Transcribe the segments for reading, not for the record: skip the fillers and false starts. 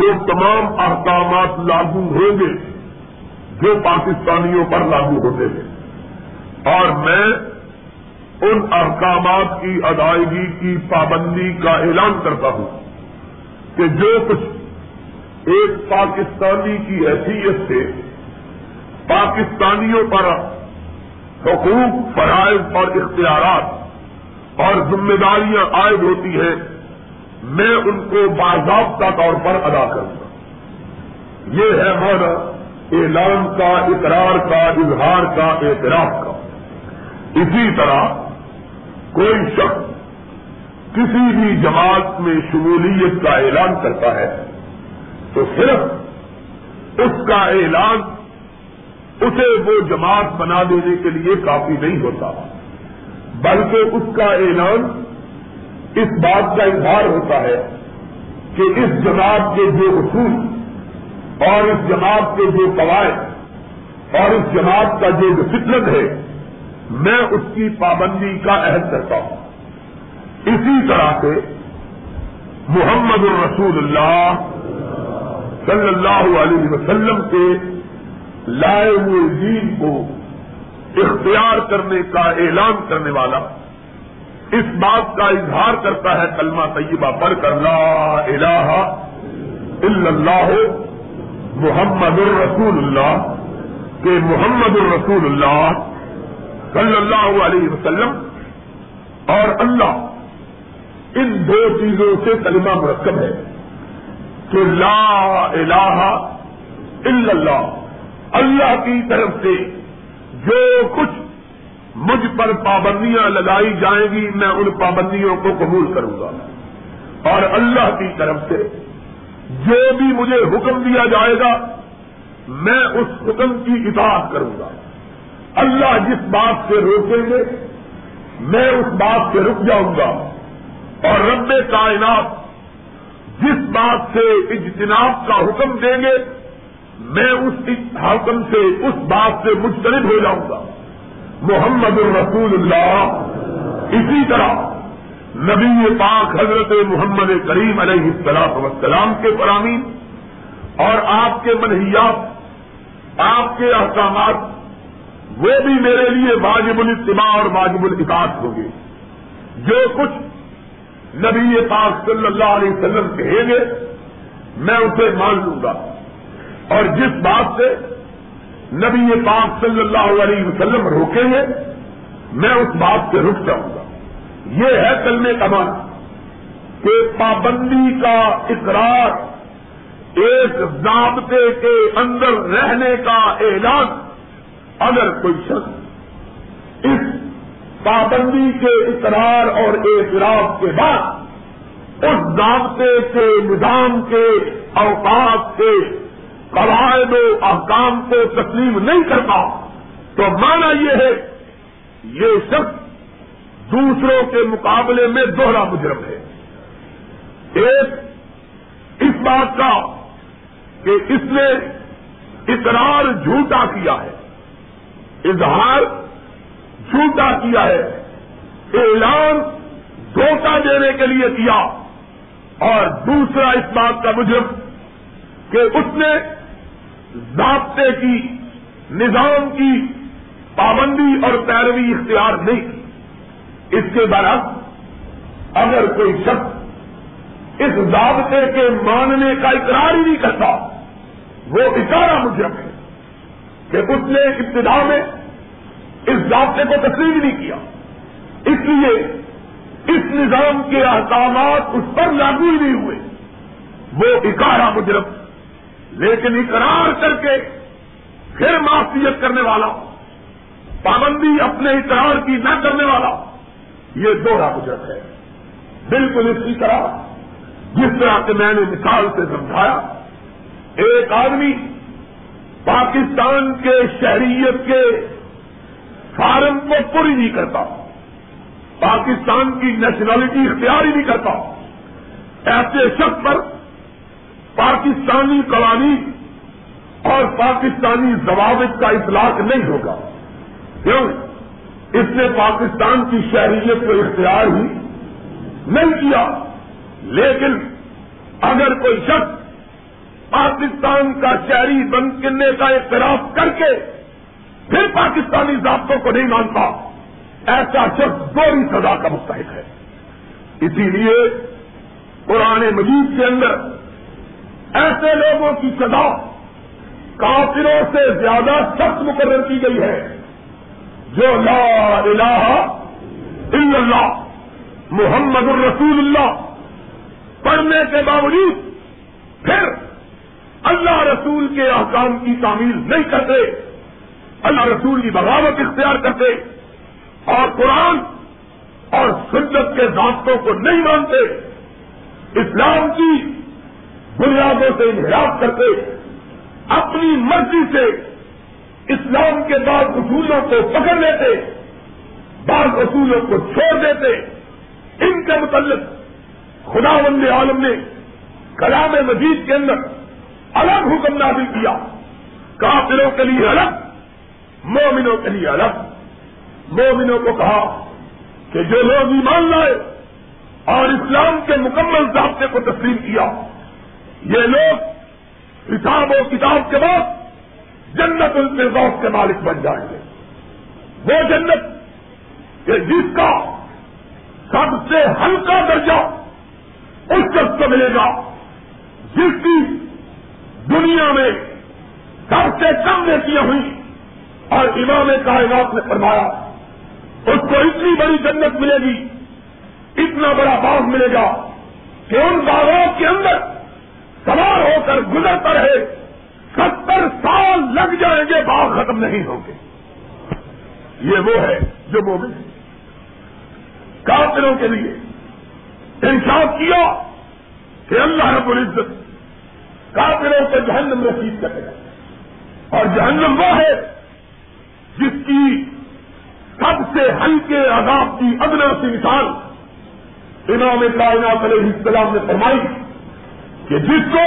یہ تمام احکامات لاگو ہوں گے جو پاکستانیوں پر لاگو ہوتے ہیں، اور میں ان احکامات کی ادائیگی کی پابندی کا اعلان کرتا ہوں کہ جو کچھ ایک پاکستانی کی حیثیت سے پاکستانیوں پر حقوق، فرائض اور اختیارات اور ذمہ داریاں عائد ہوتی ہیں، میں ان کو باضابطہ طور پر ادا کروں گا۔ یہ ہے ہمارا اعلان کا، اقرار کا، اظہار کا، اعتراف کا۔ اسی طرح کوئی شخص کسی بھی جماعت میں شمولیت کا اعلان کرتا ہے تو صرف اس کا اعلان اسے وہ جماعت بنا دینے کے لیے کافی نہیں ہوتا، بلکہ اس کا اعلان اس بات کا اظہار ہوتا ہے کہ اس جماعت کے جو اصول اور اس جماعت کے جو قواعد اور اس جماعت کا جو ڈسپلن ہے، میں اس کی پابندی کا عہد کرتا ہوں۔ اسی طرح سے محمد الرسول اللہ صلی اللہ علیہ وسلم کے لائے ہوئے دین کو اختیار کرنے کا اعلان کرنے والا اس بات کا اظہار کرتا ہے کلمہ طیبہ پڑھ کر، لا الہ الا اللہ محمد الرسول اللہ، کہ محمد الرسول اللہ صلی اللہ علیہ وسلم اور اللہ، ان دو چیزوں سے کلمہ مرکب ہے کہ لا الہ الا اللہ، اللہ کی طرف سے جو کچھ مجھ پر پابندیاں لگائی جائیں گی میں ان پابندیوں کو قبول کروں گا، اور اللہ کی طرف سے جو بھی مجھے حکم دیا جائے گا میں اس حکم کی اطاعت کروں گا۔ اللہ جس بات سے روکیں گے میں اس بات سے رک جاؤں گا، اور رب کائنات جس بات سے اجتناب کا حکم دیں گے میں اس حکم سے، اس بات سے مجتنب ہو جاؤں گا۔ محمد الرسول اللہ، اسی طرح نبی پاک حضرت محمد کریم علیہ السلام کے فرامین اور آپ کے منہیات، آپ کے احکامات، وہ بھی میرے لیے واجب الاتباع اور واجب الاطاعت ہوں گے۔ جو کچھ نبی پاک صلی اللہ علیہ وسلم کہیں گے میں اسے مان لوں گا، اور جس بات سے نبی پاک صلی اللہ علیہ وسلم روکیں گے میں اس بات سے رک جاؤں گا۔ یہ ہے کلمے کا معنی کہ پابندی کا اقرار، ایک ضابطے کے اندر رہنے کا اعلان۔ اگر کوئی شخص اس پابندی کے اقرار اور اعتراف کے بعد اس ضابطے کے، نظام کے، اوقات کے، قواعد و احکام کو تسلیم نہیں کرتا تو مانا یہ ہے یہ شخص دوسروں کے مقابلے میں دوہرا مجرم ہے۔ ایک اس بات کا کہ اس نے اقرار جھوٹا کیا ہے، اظہار جھوٹا کیا ہے، اعلان دھوکہ دینے کے لیے کیا، اور دوسرا اس بات کا مجرم کہ اس نے ضابطے کی، نظام کی پابندی اور پیروی اختیار نہیں۔ اس کے برعکس اگر کوئی شخص اس ضابطے کے ماننے کا اقرار ہی نہیں کرتا وہ اشارہ مجرم ہے کہ اس نے ابتدا میں اس ضابطے کو تسلیم نہیں کیا، اس لیے اس نظام کے احکامات اس پر لاگو ہی نہیں ہوئے، وہ اشارہ مجرم۔ لیکن اقرار کر کے پھر معصیت کرنے والا، پابندی اپنے اقرار کی نہ کرنے والا، یہ دوہرا مجرم ہے۔ بالکل اسی طرح جس طرح کہ میں نے مثال سے سمجھایا، ایک آدمی پاکستان کے شہریت کے فارم کو پوری نہیں کرتا، پاکستان کی نیشنلٹی اختیار ہی نہیں کرتا، ایسے شخص پر پاکستانی قوانین اور پاکستانی ضوابط کا اطلاق نہیں ہوگا، کیوں؟ اس نے پاکستان کی شہریت کو اختیار ہی نہیں کیا۔ لیکن اگر کوئی شخص پاکستان کا شہری بننے کا اعتراف کر کے پھر پاکستانی ضابطوں کو نہیں مانتا، ایسا شخص دوہری سزا کا مستحق ہے۔ اسی لیے قرآن مجید کے اندر ایسے لوگوں کی سزا کافروں سے زیادہ سخت مقرر کی گئی ہے جو لا الہ الا اللہ محمد الرسول اللہ پڑھنے کے باوجود پھر اللہ رسول کے احکام کی تعمیل نہیں کرتے، اللہ رسول کی بغاوت اختیار کرتے اور قرآن اور سنت کے ضابطوں کو نہیں مانتے، اسلام کی بنیادوں سے انحراف کرتے، اپنی مرضی سے اسلام کے بعض اصولوں کو پکڑ لیتے، بعض اصولوں کو چھوڑ دیتے۔ ان کے متعلق خداوند عالم نے کلام مجید کے اندر الگ حکم نازل کیا، کافروں کے لیے الگ، مومنوں کے لیے الگ۔ مومنوں کو کہا کہ جو لوگ ایمان لائے اور اسلام کے مکمل ضابطے کو تسلیم کیا، یہ لوگ حساب و کتاب کے بعد جنت الفردوس کے مالک بن جائیں گے، وہ جنت کہ جس کا سب سے ہلکا درجہ اس شخص کو ملے گا جس کی دنیا میں سب سے کم نیکیاں ہوئی، اور امام کائنات نے فرمایا اس کو اتنی بڑی جنت ملے گی، اتنا بڑا باغ ملے گا کہ ان باغوں کے اندر سوار ہو کر گزرتا رہے، 70 سال لگ جائیں گے باغ ختم نہیں ہوں گے۔ یہ وہ ہے جو مومن ہے۔ کافروں کے لیے انصاف کیا کہ اللہ رب العزت کافروں کو جہنم نصیب کرے گا، اور جہنم وہ ہے جس کی سب سے ہلکے عذاب کی ادنا سی مثال امام کائنات علیہ السلام نے فرمائی کہ جس کو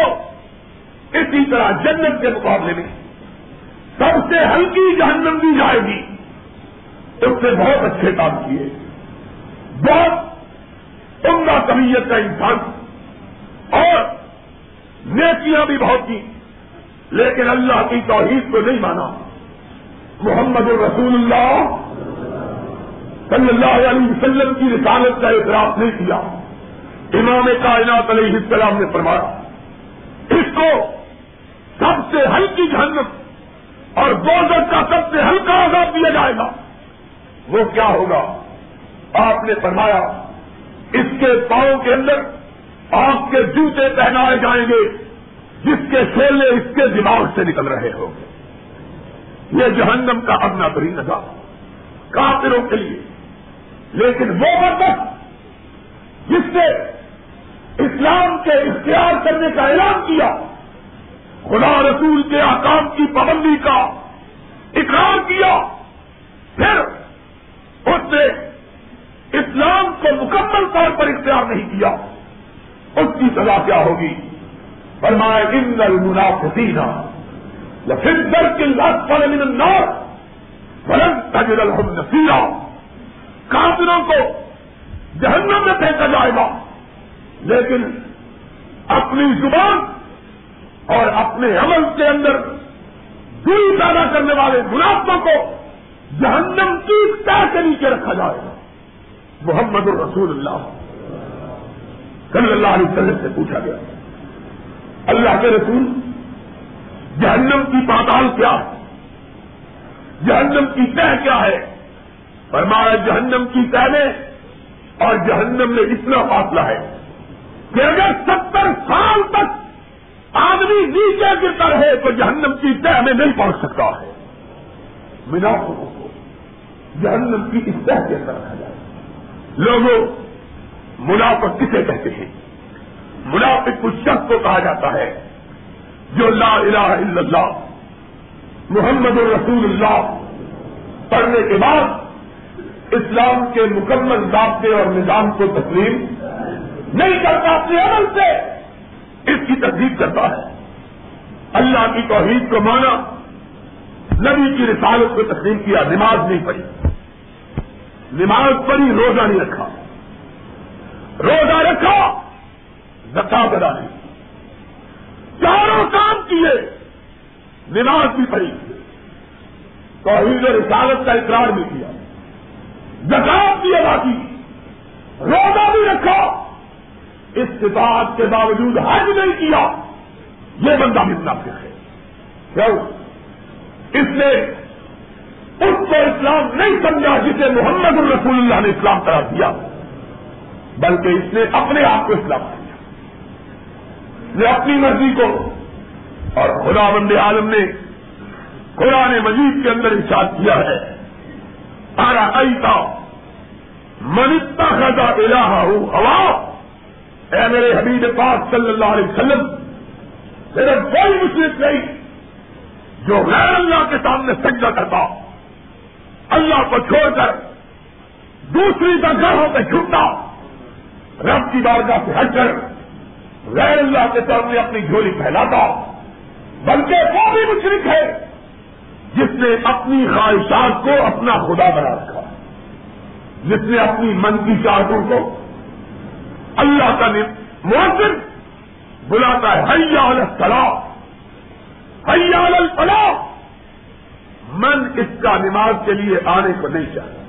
اسی طرح جنت کے مقابلے میں سب سے ہلکی جہنم دی جائے گی، اس نے بہت اچھے کام کیے، بہت عمدہ طبیعت کا انسان اور نیکیاں بھی بہت کی، لیکن اللہ کی توحید کو نہیں مانا، محمد الرسول اللہ صلی اللہ علیہ وسلم کی رسالت کا اعتراف نہیں کیا۔ امام کائنات علیہ السلام نے فرمایا اس کو سب سے ہلکی جہنم اور دوزخ کا سب سے ہلکا عذاب دیا جائے گا، وہ کیا ہوگا؟ آپ نے فرمایا اس کے پاؤں کے اندر آگ کے جوتے پہنائے جائیں گے جس کے شعلے اس کے دماغ سے نکل رہے ہوں گے۔ یہ جہنم کا اپنا ترین عذاب کافروں کے لیے، لیکن وہ بردست جس نے اسلام کے اختیار کرنے کا اعلان کیا، خدا رسول کے احکام کی پابندی کا اقرار کیا، پھر اس نے اسلام کو مکمل طور پر اختیار نہیں کیا، اس کی سزا کیا ہوگی؟ فرمایا ان المنافقین لفی الدرک الاسفل من النار ولن تجد لهم نصیرا۔ کافروں کو جہنم میں پھینکا جائے گا، لیکن اپنی زبان اور اپنے عمل کے اندر دل پیدا کرنے والے منافقوں کو جہنم کی تہ کے نیچے رکھا جائے گا۔ محمد الرسول اللہ صلی اللہ علیہ وسلم سے پوچھا گیا اللہ کے رسول جہنم کی پاتال کیا ہے، جہنم کی تہ کیا ہے؟ فرمایا جہنم کی تہ میں اور جہنم میں اتنا فاصلہ ہے کہ اگر 70 سال تک آدمی نیچے گرتا رہے تو جہنم کی تہ میں نہیں پہنچ سکتا ہے۔ منافقوں کو جہنم کی اس تہ کے اندر رکھا جائے۔ لوگوں منافق کسے کہتے ہیں؟ منافق اس شخص کو کہا جاتا ہے جو لا الہ الا اللہ محمد الرسول اللہ پڑھنے کے بعد اسلام کے مکمل ضابطے اور نظام کو تسلیم نہیں کرتا، اپنے عمل سے اس کی تصدیق کرتا ہے، اللہ کی توحید کو مانا، نبی کی رسالت کو تسلیم کیا، نماز نہیں پڑھی، نماز پڑھی، روزہ نہیں رکھا، زکات ادا نہیں، چاروں کا کیے، نماز بھی پڑھی، توحید و رسالت کا اقرار بھی کیا، زکات بھی ادا کی، روزہ بھی رکھا، استطاعت کے باوجود حج نہیں کیا، یہ بندہ منافق ہے۔ کیوں؟ اس نے اس کو اسلام نہیں سمجھا جسے محمد الرسول اللہ نے اسلام قرار دیا، بلکہ اس نے اپنے آپ کو اسلام سمجھا، نے اپنی مرضی کو۔ اور خدا بند عالم نے قرآن مجید کے اندر ارشاد کیا ہے، ارأیت من اتخذ الہہ ہواہ، اے میرے حبیب پاک صلی اللہ علیہ وسلم، میرا کوئی مشرک نہیں جو غیر اللہ کے سامنے سجدہ کرتا، اللہ کو چھوڑ کر دوسری درگاہوں پہ جھکتا، رب کی بارگاہ سے ہٹ کر غیر اللہ کے سامنے اپنی جھولی پھیلاتا، بلکہ وہ بھی مشرک ہے جس نے اپنی خواہشات کو اپنا خدا بنا رکھا، جس نے اپنی من کی چاہتوں کو اللہ کا مؤذن بلاتا ہے، حی علی الصلاۃ، حی علی الفلاح، من اس کا نماز کے لیے آنے کو نہیں چاہتا،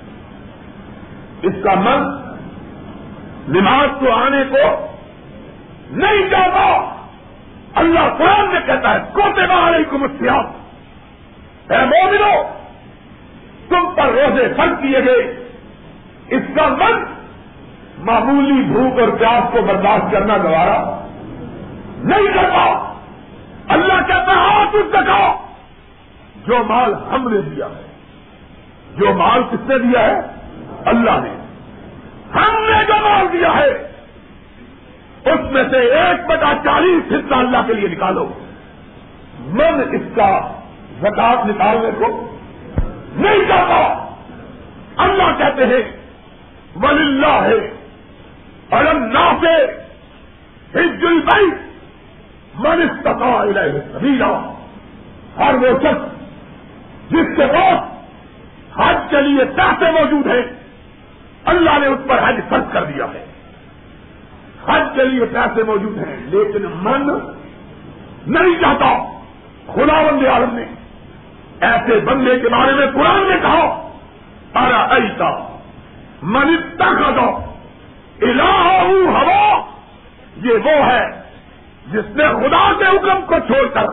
اس کا من نماز کو آنے کو نہیں چاہتا۔ اللہ قرآن میں کہتا ہے، کتب علیکم الصیام، اے مومنو تم پر روزے فرض کیے گئے۔ اس کا من معمولی بھوک اور پیاس کو برداشت کرنا گوارا نہیں کرتا۔ اللہ کہتا ہے ہاتھ اس دکھاؤ، جو مال ہم نے دیا ہے، جو مال کس نے دیا ہے؟ اللہ نے، ہم نے جو مال دیا ہے اس میں سے 1/40 حصہ اللہ کے لیے نکالو۔ من اس کا زکات نکالنے کو نہیں چاہتا۔ اللہ کہتے ہیں وللہ ہے علم ناس حج البیت من استطاع الیہ سبیلا، ہر وہ شخص جس کے پاس حج کے لیے پیسے موجود ہیں اللہ نے اس پر حج فرض کر دیا ہے، حج کے لیے پیسے موجود ہیں، لیکن من نہیں چاہتا۔ خداوند عالم نے ایسے بندے کے بارے میں قرآن نے کہا، ارأیت من اتخذ الہہ ہواہ، یہ وہ ہے جس نے خدا کے حکم کو چھوڑ کر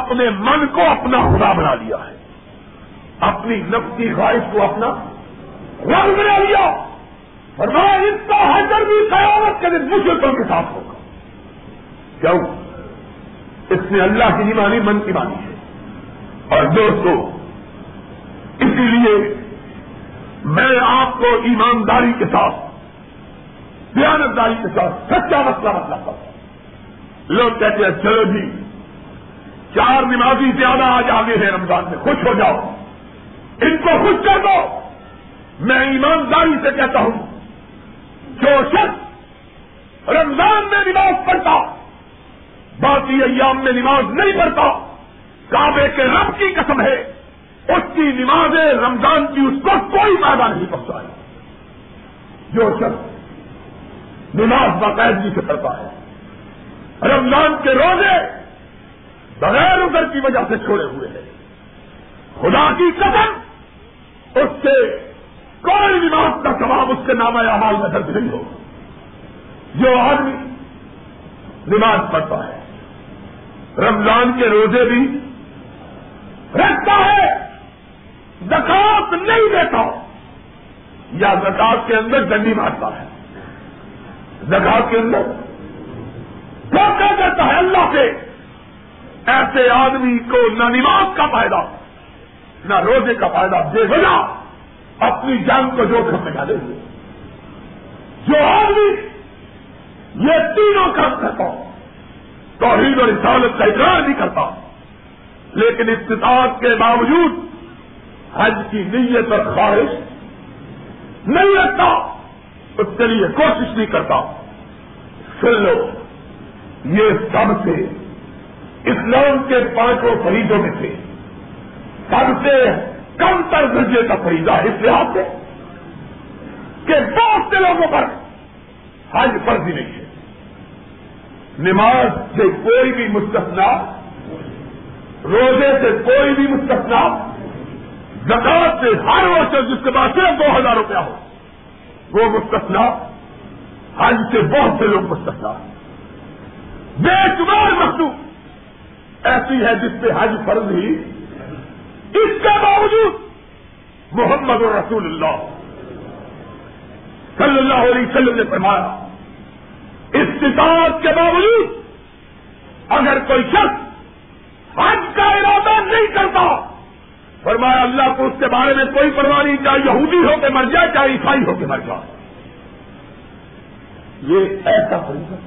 اپنے من کو اپنا خدا بنا لیا ہے، اپنی نفس کی خواہش کو اپنا خدا بنا لیا۔ فرمایا اس کا حشر بھی قیامت کے دن مشرکوں کے ساتھ ہوگا۔ کیوں؟ اس نے اللہ کی نہیں مانی، من کی مانی ہے۔ اور دوستو، اسی لیے میں آپ کو ایمانداری کے ساتھ، دیانتداری کے ساتھ سچا مسئلہ بتلاتا ہوں۔ لوگ کہتے ہیں چلو جی 4 نمازی زیادہ آج آگے ہیں رمضان میں، خوش ہو جاؤ، ان کو خوش کر دو۔ میں ایمانداری سے کہتا ہوں، جو شخص رمضان میں نماز پڑھتا باقی ایام میں نماز نہیں پڑھتا، کعبے کے رب کی قسم ہے، اس کی نماز رمضان کی اس کو کوئی فائدہ نہیں پہنچتا ہے۔ جو شخص نماز باقاعدگی سے پڑھتا ہے، رمضان کے روزے بغیر عذر کی وجہ سے چھوڑے ہوئے ہیں، خدا کی قسم اس سے کوئی نماز کا ثواب اس کے نامہ اعمال میں درج نہیں ہوگا۔ جو آدمی نماز پڑھتا ہے، رمضان کے روزے بھی رکھتا ہے، زکات نہیں دیتا یا زکات کے اندر ڈنڈی مارتا ہے، زکات کے اندر دھوکہ دیتا ہے اللہ سے، ایسے آدمی کو نہ نماز کا فائدہ نہ روزے کا فائدہ، بے وجہ اپنی جان کو جوخم میں ڈالے ہوئے۔ جو آدمی یہ تینوں کام کرتا، توحید اور رسالت کا اقرار بھی کرتا، لیکن استطاعت کے باوجود حج کی نیت اور خواہش نہیں رکھتا، اس کے لیے کوشش نہیں کرتا، سن لو یہ سب سے اسلام کے 5 فریضوں میں سے سب سے کم تر درجے کا فریضہ، اس لحاظ سے کہ بہت سے لوگوں پر حج فرض ہی نہیں ہے، نماز سے کوئی بھی مستثنا روزے سے کوئی بھی مستثنا، زکات سے ہر وہ شخص جس کے پاس صرف 2000 روپیہ ہو وہ مستثنا، حج سے بہت سے لوگ مستثنا، بے شمار مخلوق ایسی ہے جس پہ حج فرض ہی، اس کے باوجود محمد رسول اللہ صلی اللہ علیہ وسلم نے فرمایا استطاعت کے باوجود اگر کوئی شخص حج کا ارادہ نہیں کرتا، فرمایا اللہ کو اس کے بارے میں کوئی پرواہ نہیں، چاہے یہودی ہو کے مر جائے، چاہے عیسائی ہو کے مر جائے۔ یہ ایسا فریضہ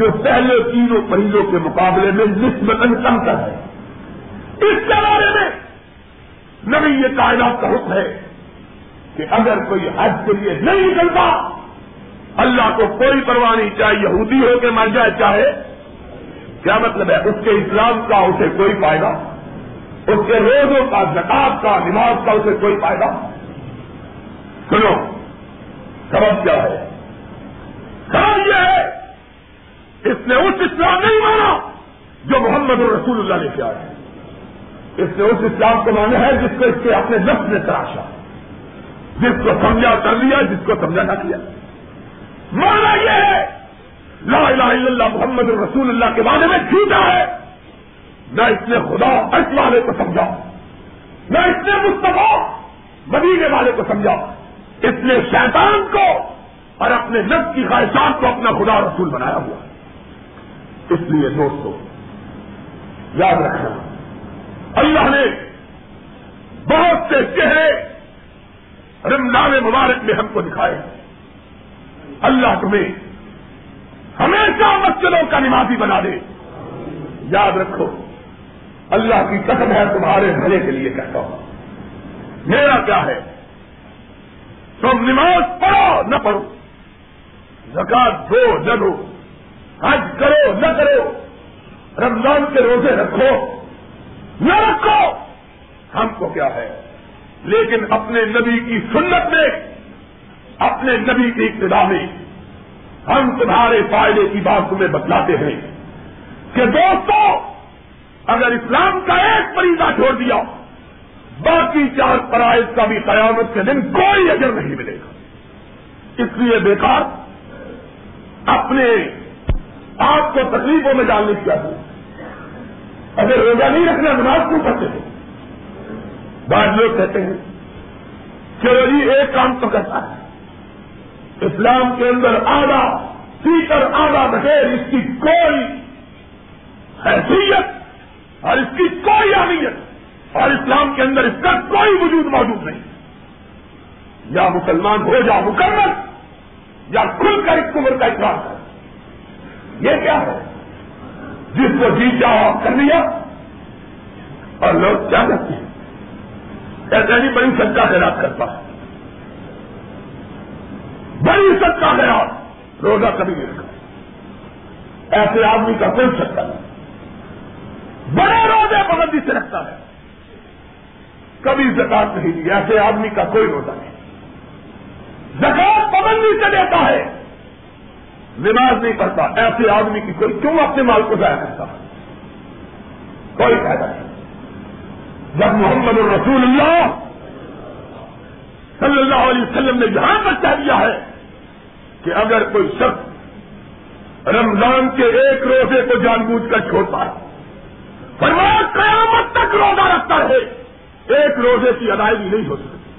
جو پہلے 3 فریضوں کے مقابلے میں نسبتاً کم تر ہے، اس کے بارے میں نبی یہ کائنات کا حکم ہے کہ اگر کوئی حج کے لیے نہیں نکلتا، اللہ کو کوئی پرواہ نہیں، چاہے یہودی ہو کے مر جائے، چاہے کیا مطلب ہے اس کے اسلام کا اسے کوئی فائدہ، اس کے روزوں کا، زکات کا، نماز کا اسے کوئی فائدہ۔ سنو سبب کیا ہے، سبب یہ ہے اس نے اس اسلام نہیں مانا جو محمد رسول اللہ نے کیا ہے، اس نے اس اسلام کو مانا ہے جس کو اس کے اپنے نفس نے تراشا، جس کو سمجھا کر لیا، جس کو سمجھا نہ کیا۔ مانا یہ ہے لا الہ الا اللہ محمد رسول اللہ کے بارے میں جھوٹا ہے، نہ اس نے خدا عرش والے کو سمجھا، نہ اس نے مصطفیٰ مدینے والے کو سمجھا، اس نے شیطان کو اور اپنے نفس کی خواہشات کو اپنا خدا رسول بنایا ہوا ہے۔ اس لیے دوستو یاد رکھنا، اللہ نے بہت سے چہرے رمضان مبارک میں ہم کو دکھائے، اللہ تمہیں ہمیشہ مسجدوں کا نمازی بنا دے۔ یاد رکھو، اللہ کی قسم ہے تمہارے بھلے کے لیے کہتا ہوں، میرا کیا ہے تم نماز پڑھو نہ پڑھو، زکات دو نہ دو، حج کرو نہ کرو، رمضان کے روزے رکھو نہ رکھو، ہم کو کیا ہے، لیکن اپنے نبی کی سنت میں، اپنے نبی کی اقتدا میں ہم تمہارے فائدے کی بات تمہیں بتلاتے ہیں کہ دوستو اگر اسلام کا ایک فریضہ چھوڑ دیا، باقی 4 فرائض کا بھی قیامت کے دن کوئی اجر نہیں ملے گا۔ اس لیے بیکار اپنے آپ کو تکلیفوں میں ڈالنے کی ضرورت نہیں۔ اگر روزہ نہیں رکھنا نماز کیوں پڑھتے ہیں؟ بعض لوگ کہتے ہیں چلو جی ایک کام تو کرتا ہے، اسلام کے اندر آدھا سیکر آدھا بغیر، اس کی کوئی حیثیت اور اس کی کوئی اہمیت اور اسلام کے اندر اس کا کوئی وجود موجود نہیں۔ یا مسلمان ہو جا مکمل، یا کھل کر اس کفر کا اقرار کر۔ یہ کیا ہے جس کو جی چاہا کر لیا، اور لوگ کیا کرتے ہیں، کہتے ہیں بڑی سچا خیرات کرتا ہے، بڑی سچا خیرات، روزہ کبھی نہیں رکھتا، ایسے آدمی کا کوئی سچا نہیں، بڑے روزے پابندی سے رکھتا ہے، کبھی زکات نہیں دی، ایسے آدمی کا کوئی روزہ نہیں، زکات پابندی سے دیتا ہے، نماز نہیں پڑھتا، ایسے آدمی کی کوئی، کیوں اپنے مال کو ضائع کرتا، کوئی فائدہ نہیں۔ جب محمد الرسول اللہ صلی اللہ علیہ وسلم نے جہاں پر کہہ دیا ہے کہ اگر کوئی شخص رمضان کے ایک روزے کو جان بوجھ کر چھوڑتا ہے، فرمایا قیامت تک روزہ رکھتا ہے، ایک روزے کی ادائیگی نہیں ہو سکتی،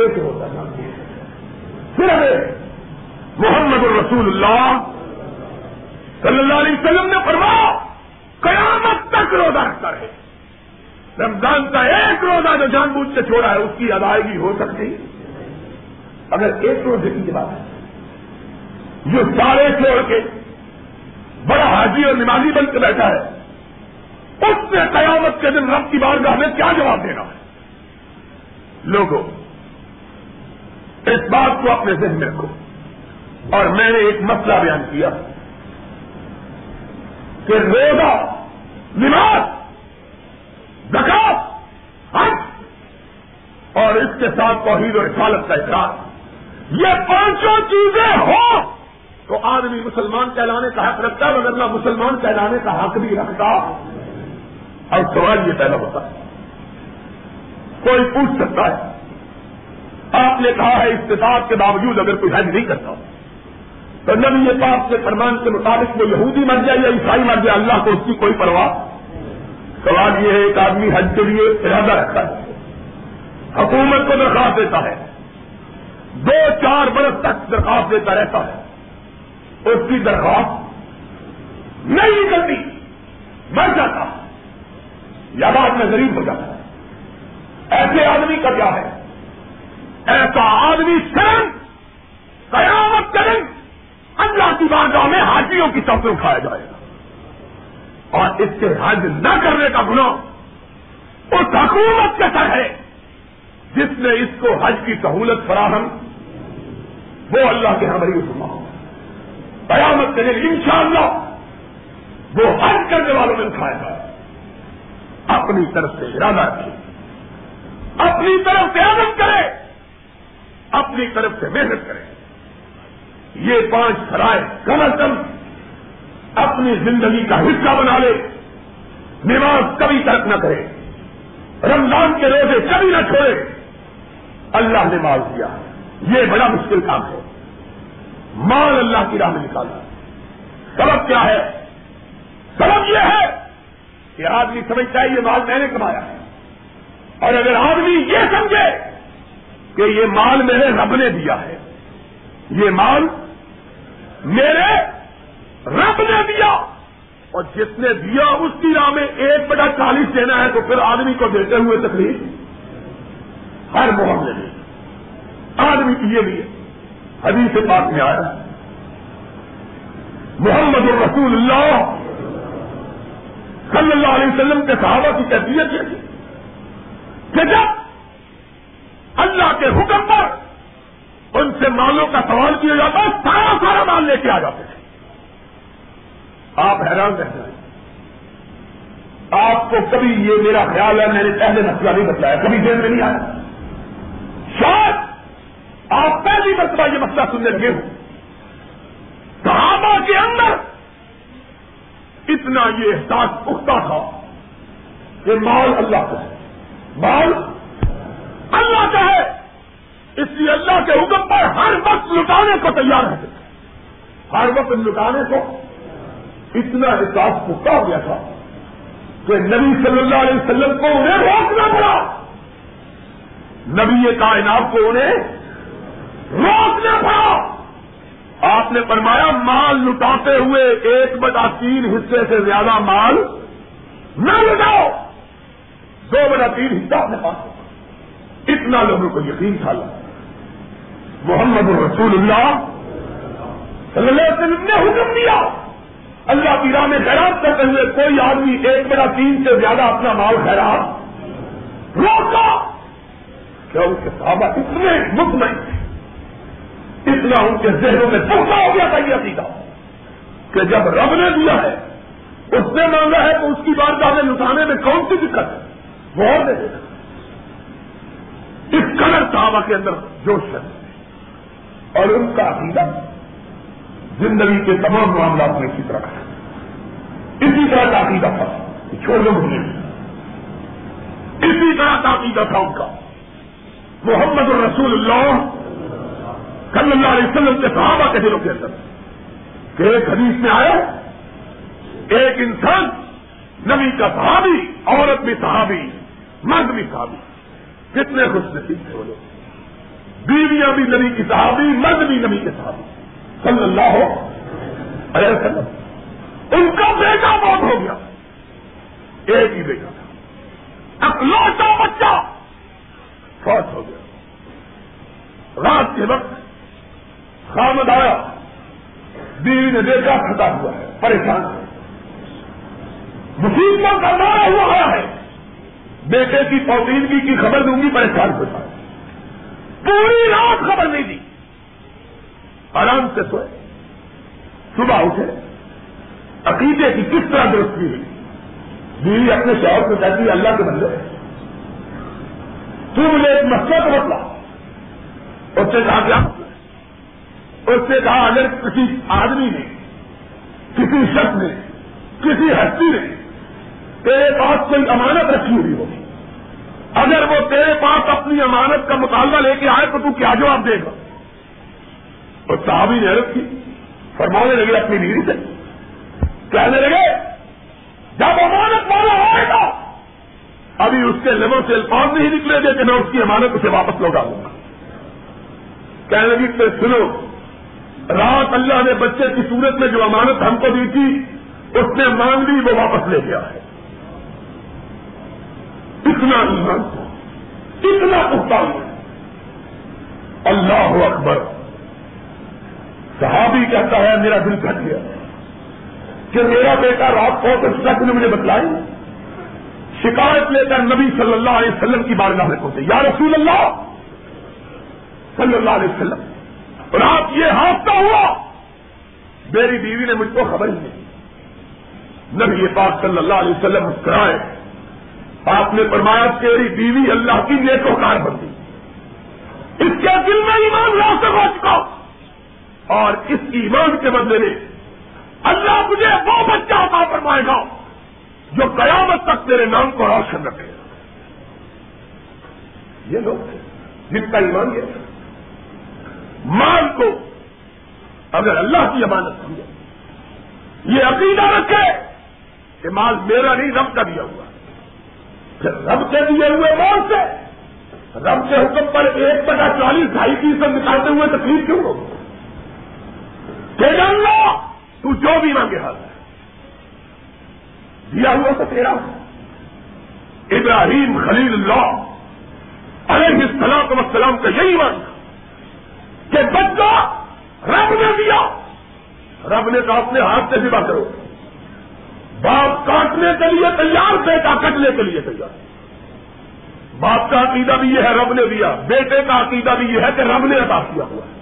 ایک روزہ جان بوجھ کر۔ صرف محمد الرسول اللہ صلی اللہ علیہ وسلم نے فرمایا قیامت تک روزہ رکھتا ہے، رمضان کا ایک روزہ جو جان بوجھ کے چھوڑا ہے اس کی ادائیگی ہو سکتی، اگر ایک روزے کی بات ہے جو سارے چھوڑ کے بڑا حاجی اور نمازی بن کے بیٹھا ہے، اس نے قیامت کے دن رب کی بارگاہ میں کیا جواب دینا ہے۔ لوگوں اس بات کو اپنے ذہن میں رکھو، اور میں نے ایک مسئلہ بیان کیا کہ روزہ، نماز، زکات، حج اور اس کے ساتھ توحید اور رسالت کا اقرار، یہ 5 چیزیں ہوں تو آدمی مسلمان کہلانے کا حق رکھتا ہے، مگر نہ مسلمان کہلانے کا حق بھی رکھتا۔ اور سوال یہ پیدا ہوتا ہے کوئی پوچھ سکتا ہے آپ نے کہا ہے استطاعت کے باوجود اگر کوئی حج نہیں کرتا تو نبی پاک کے فرمان کے مطابق وہ یہودی مر جائے یا عیسائی مر جائے اللہ کو اس کی کوئی پرواہ. سوال یہ ہے ایک آدمی حج کے لیے ارادہ رکھتا ہے حکومت کو درخواست دیتا ہے 2-4 برس تک درخواست دیتا رہتا ہے اس کی درخواست نہیں نکلتی مر جاتا یا بعد میں غریب ہو جاتا ہے. ایسے آدمی کا کیا ہے؟ ایسا آدمی شرم قیامت کرن اللہ کی بارگاہ میں حاجیوں کی طرف سے اٹھایا جائے گا اور اس کے حج نہ کرنے کا گناہ اس حکومت کا سر ہے جس نے اس کو حج کی سہولت فراہم وہ اللہ کے ہماری عثما قیامت کرے انشاءاللہ وہ حج کرنے والوں میں اٹھایا جائے. اپنی طرف سے ارادہ رکھے اپنی طرف سے عمل کرے اپنی طرف سے محنت کرے. یہ 5 فرائض کم از کم اپنی زندگی کا حصہ بنا لے. نماز کبھی ترک نہ کرے رمضان کے روزے کبھی نہ چھوڑے اللہ نے مال دیا یہ بڑا مشکل کام ہے مال اللہ کی راہ میں نکالنا. سبب کیا ہے؟ سبب یہ ہے کہ آدمی سمجھتا ہے یہ مال میں نے کمایا ہے اور اگر آدمی یہ سمجھے کہ یہ مال میرے رب نے دیا ہے یہ مال میرے رب نے دیا اور جس نے دیا اس کی راہ میں 1/40 دینا ہے تو پھر آدمی کو دیتے ہوئے تکلیف ہر معاملے میں آدمی کی یہ بھی ہے. حدیث پاک میں آیا محمد الرسول اللہ صلی اللہ علیہ وسلم کے صحابہ کی کیفیت یہ کہ جب اللہ کے حکم پر ان سے مالوں کا سوال کیا جاتا ہے سارا مال لے کے آ جاتے ہیں. آپ حیران رہتے ہیں آپ کو کبھی یہ میرا خیال ہے میں نے پہلے مسئلہ نہیں بتایا کبھی دیر میں نہیں آیا شاید آپ پہلی مرتبہ یہ مسئلہ سننے لگے ہو صحابہ کے اندر اتنا یہ احساس پختہ تھا کہ مال اللہ کا ہے مال اللہ کا ہے اس لیے اللہ کے حکم پر ہر وقت لٹانے کو تیار رہتے تھے ہر وقت لٹانے کو اتنا احساس پختہ ہو گیا تھا کہ نبی صلی اللہ علیہ وسلم کو انہیں روکنا پڑا نبی کائنات کو انہیں روکنا پڑا. آپ نے فرمایا مال لٹاتے ہوئے 1/3 حصے سے زیادہ مال نہ لٹاؤ 2/3 حصہ اپنے پاس ہوگا. اتنا لوگوں کو یقین تھا محمد رسول اللہ صلی اللہ علیہ وسلم نے حکم دیا اللہ کی راہ میں خیرات کرتے ہوئے کوئی آدمی 1/3 سے زیادہ اپنا مال خیرات روکا کیا اس کے صحابہ اتنے مطمئن تھے اتنا ان کے ذہنوں میں پختہ ہو گیا تھا یہ عقیدہ کہ جب رب نے دیا ہے اس نے مانگا ہے تو اس کی بارگاہ میں لٹانے میں کون سی دقت ہے وہ اور دے دے گا. اس قدر صحابہ کے اندر جوش ہے اور ان کا عقیدہ زندگی کے تمام معاملات میں اسی طرح ہے اسی طرح کا عقیدہ تھا چھوڑنے مجھے اسی طرح کا عقیدہ تھا ان کا. محمد الرسول اللہ صلی اللہ علیہ وسلم کے صحابہ کے دلوں کے اندر کہ ایک حدیث میں آیا ایک انسان نبی کا صحابی عورت بھی صحابی مرد بھی صحابی کتنے خوش نصیب تھے وہ لوگ بیویاں بھی نبی کی صحابی مرد بھی نبی کے صحابی صلی اللہ علیہ وسلم. ان کا بیٹا موت ہو گیا ایک ہی بیٹا تھا اکلوتا بچہ فوت ہو گیا. رات کے وقت خامد آیا بیوی نے دیکھا کھٹا ہوا ہے پریشان ہے مصیبت کا مارا ہوا آیا ہے بیٹے کی پوتیدگی کی خبر دوں گی پریشان ہوتا ہے پوری رات خبر نہیں دی آرام سے سوئے. صبح اٹھے عقیدے کی کس طرح درستگی ہوئی بیوی اپنے شوہر کو کہتی ہے اللہ کے بندے تو مجھے ایک مسئلہ تو بتلا. اس نے کہا کیا مسئلہ؟ اس نے کہا اگر کسی آدمی نے کسی شخص نے کسی ہستی نے تیرے پاس کوئی امانت رکھی ہوئی ہوگی، اگر وہ تیرے پاس اپنی امانت کا مطالبہ لے کے آئے تو تو کیا جواب دے گا؟ اور صحابی نے عرض کی، فرمانے لگے اپنی بیوی سے، کہنے لگے جب امانت والا آئے گا، ابھی اس کے لبوں سے الفاظ نہیں نکلے گے کہ میں اس کی امانت اسے واپس لوٹا دوں گا۔ کہنے لگی کہ سنو، رات اللہ نے بچے کی صورت میں جو امانت ہم کو دی تھی اس نے مانگ لی، وہ واپس لے گیا ہے۔ اتنا ایمان، اتنا اختار، اللہ اکبر۔ صحابی کہتا ہے میرا دل تھک گیا کہ میرا بیٹا رات کو اس شخص نے مجھے بتلائی، شکایت لے کر نبی صلی اللہ علیہ وسلم کی بارگاہ میں پہنچے، یا رسول اللہ صلی اللہ علیہ وسلم، رات یہ حادثہ ہوا، میری بیوی نے مجھ کو خبر ہی نہیں۔ نبی پاک صلی اللہ علیہ وسلم مسکرائے، آپ نے فرمایا تیری بیوی اللہ کی نیکوکار بن گئی، اس کے دل میں ایمان راسخ ہو چکا، اور اس ایمان کے بدلے میں اللہ مجھے وہ بچہ عطا فرمائے گا جو قیامت تک تیرے نام کو روشن رکھے۔ یہ لوگ تھے جن کا ایمان یہ تھا، مال کو اگر اللہ کی امانت سمجھے، یہ عقیدہ رکھے کہ مال میرا نہیں رب کا دیا ہوا، رب کے دیے ہوئے مال سے رب کے حکم پر 1/40 نکالتے ہوئے تکلیف کیوں ہو؟ تو جو بھی مانگے حال ہے، دیا ہوا تو تیرا ہے۔ ابراہیم خلیل اللہ علیہ السلام کا یہی ماننا کہ بچہ رب نے دیا، رب نے کہا اپنے ہاتھ سے ذبح کرو، باپ کاٹنے کے لیے تیار، بیٹا کٹنے کے لیے تیار۔ باپ کا عقیدہ بھی یہ ہے رب نے دیا، بیٹے کا عقیدہ بھی یہ ہے کہ رب نے عطا کیا ہوا ہے،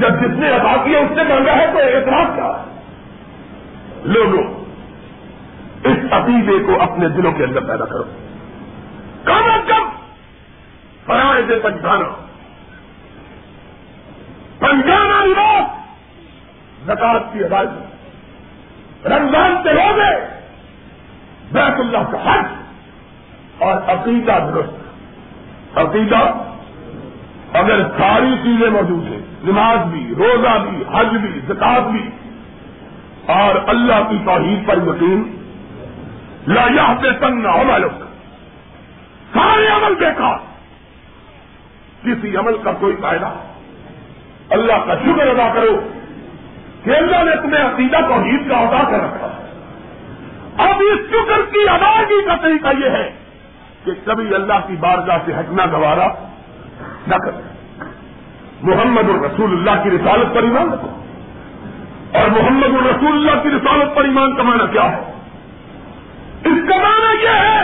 جب جس نے عطا کیا اس نے مانگا ہے تو اعتراض کیا ہے۔ لوگوں، اس عقیدے کو اپنے دلوں کے اندر پیدا کرو، کم از کم فرائض پنجانا، پنجانا رواج، زکات کی ادائیگی، رمضان کے روزے، بیت اللہ کا حج، اور عقیدہ درست۔ عقیدہ اگر ساری چیزیں موجود ہیں، نماز بھی، روزہ بھی، حج بھی، زکات بھی، اور اللہ کی توحید پر یقین، لا یحبطن تنگ نہ ہو معلوم، سارے عمل دیکھا، کسی عمل کا کوئی فائدہ، اللہ کا شکر ادا کرو کہ اللہ نے تمہیں عقیدہ توحید کا ادا کر رکھا ہے۔ اب اس شکر کی ادائیگی کا طریقہ یہ ہے کہ کبھی اللہ کی بارگاہ سے ہٹنا گوارا نہ کرے، محمد الرسول اللہ کی رسالت پر ایمان رکھو، اور محمد الرسول اللہ کی رسالت پر ایمان کا معنی کیا ہے؟ اس کا معنی یہ ہے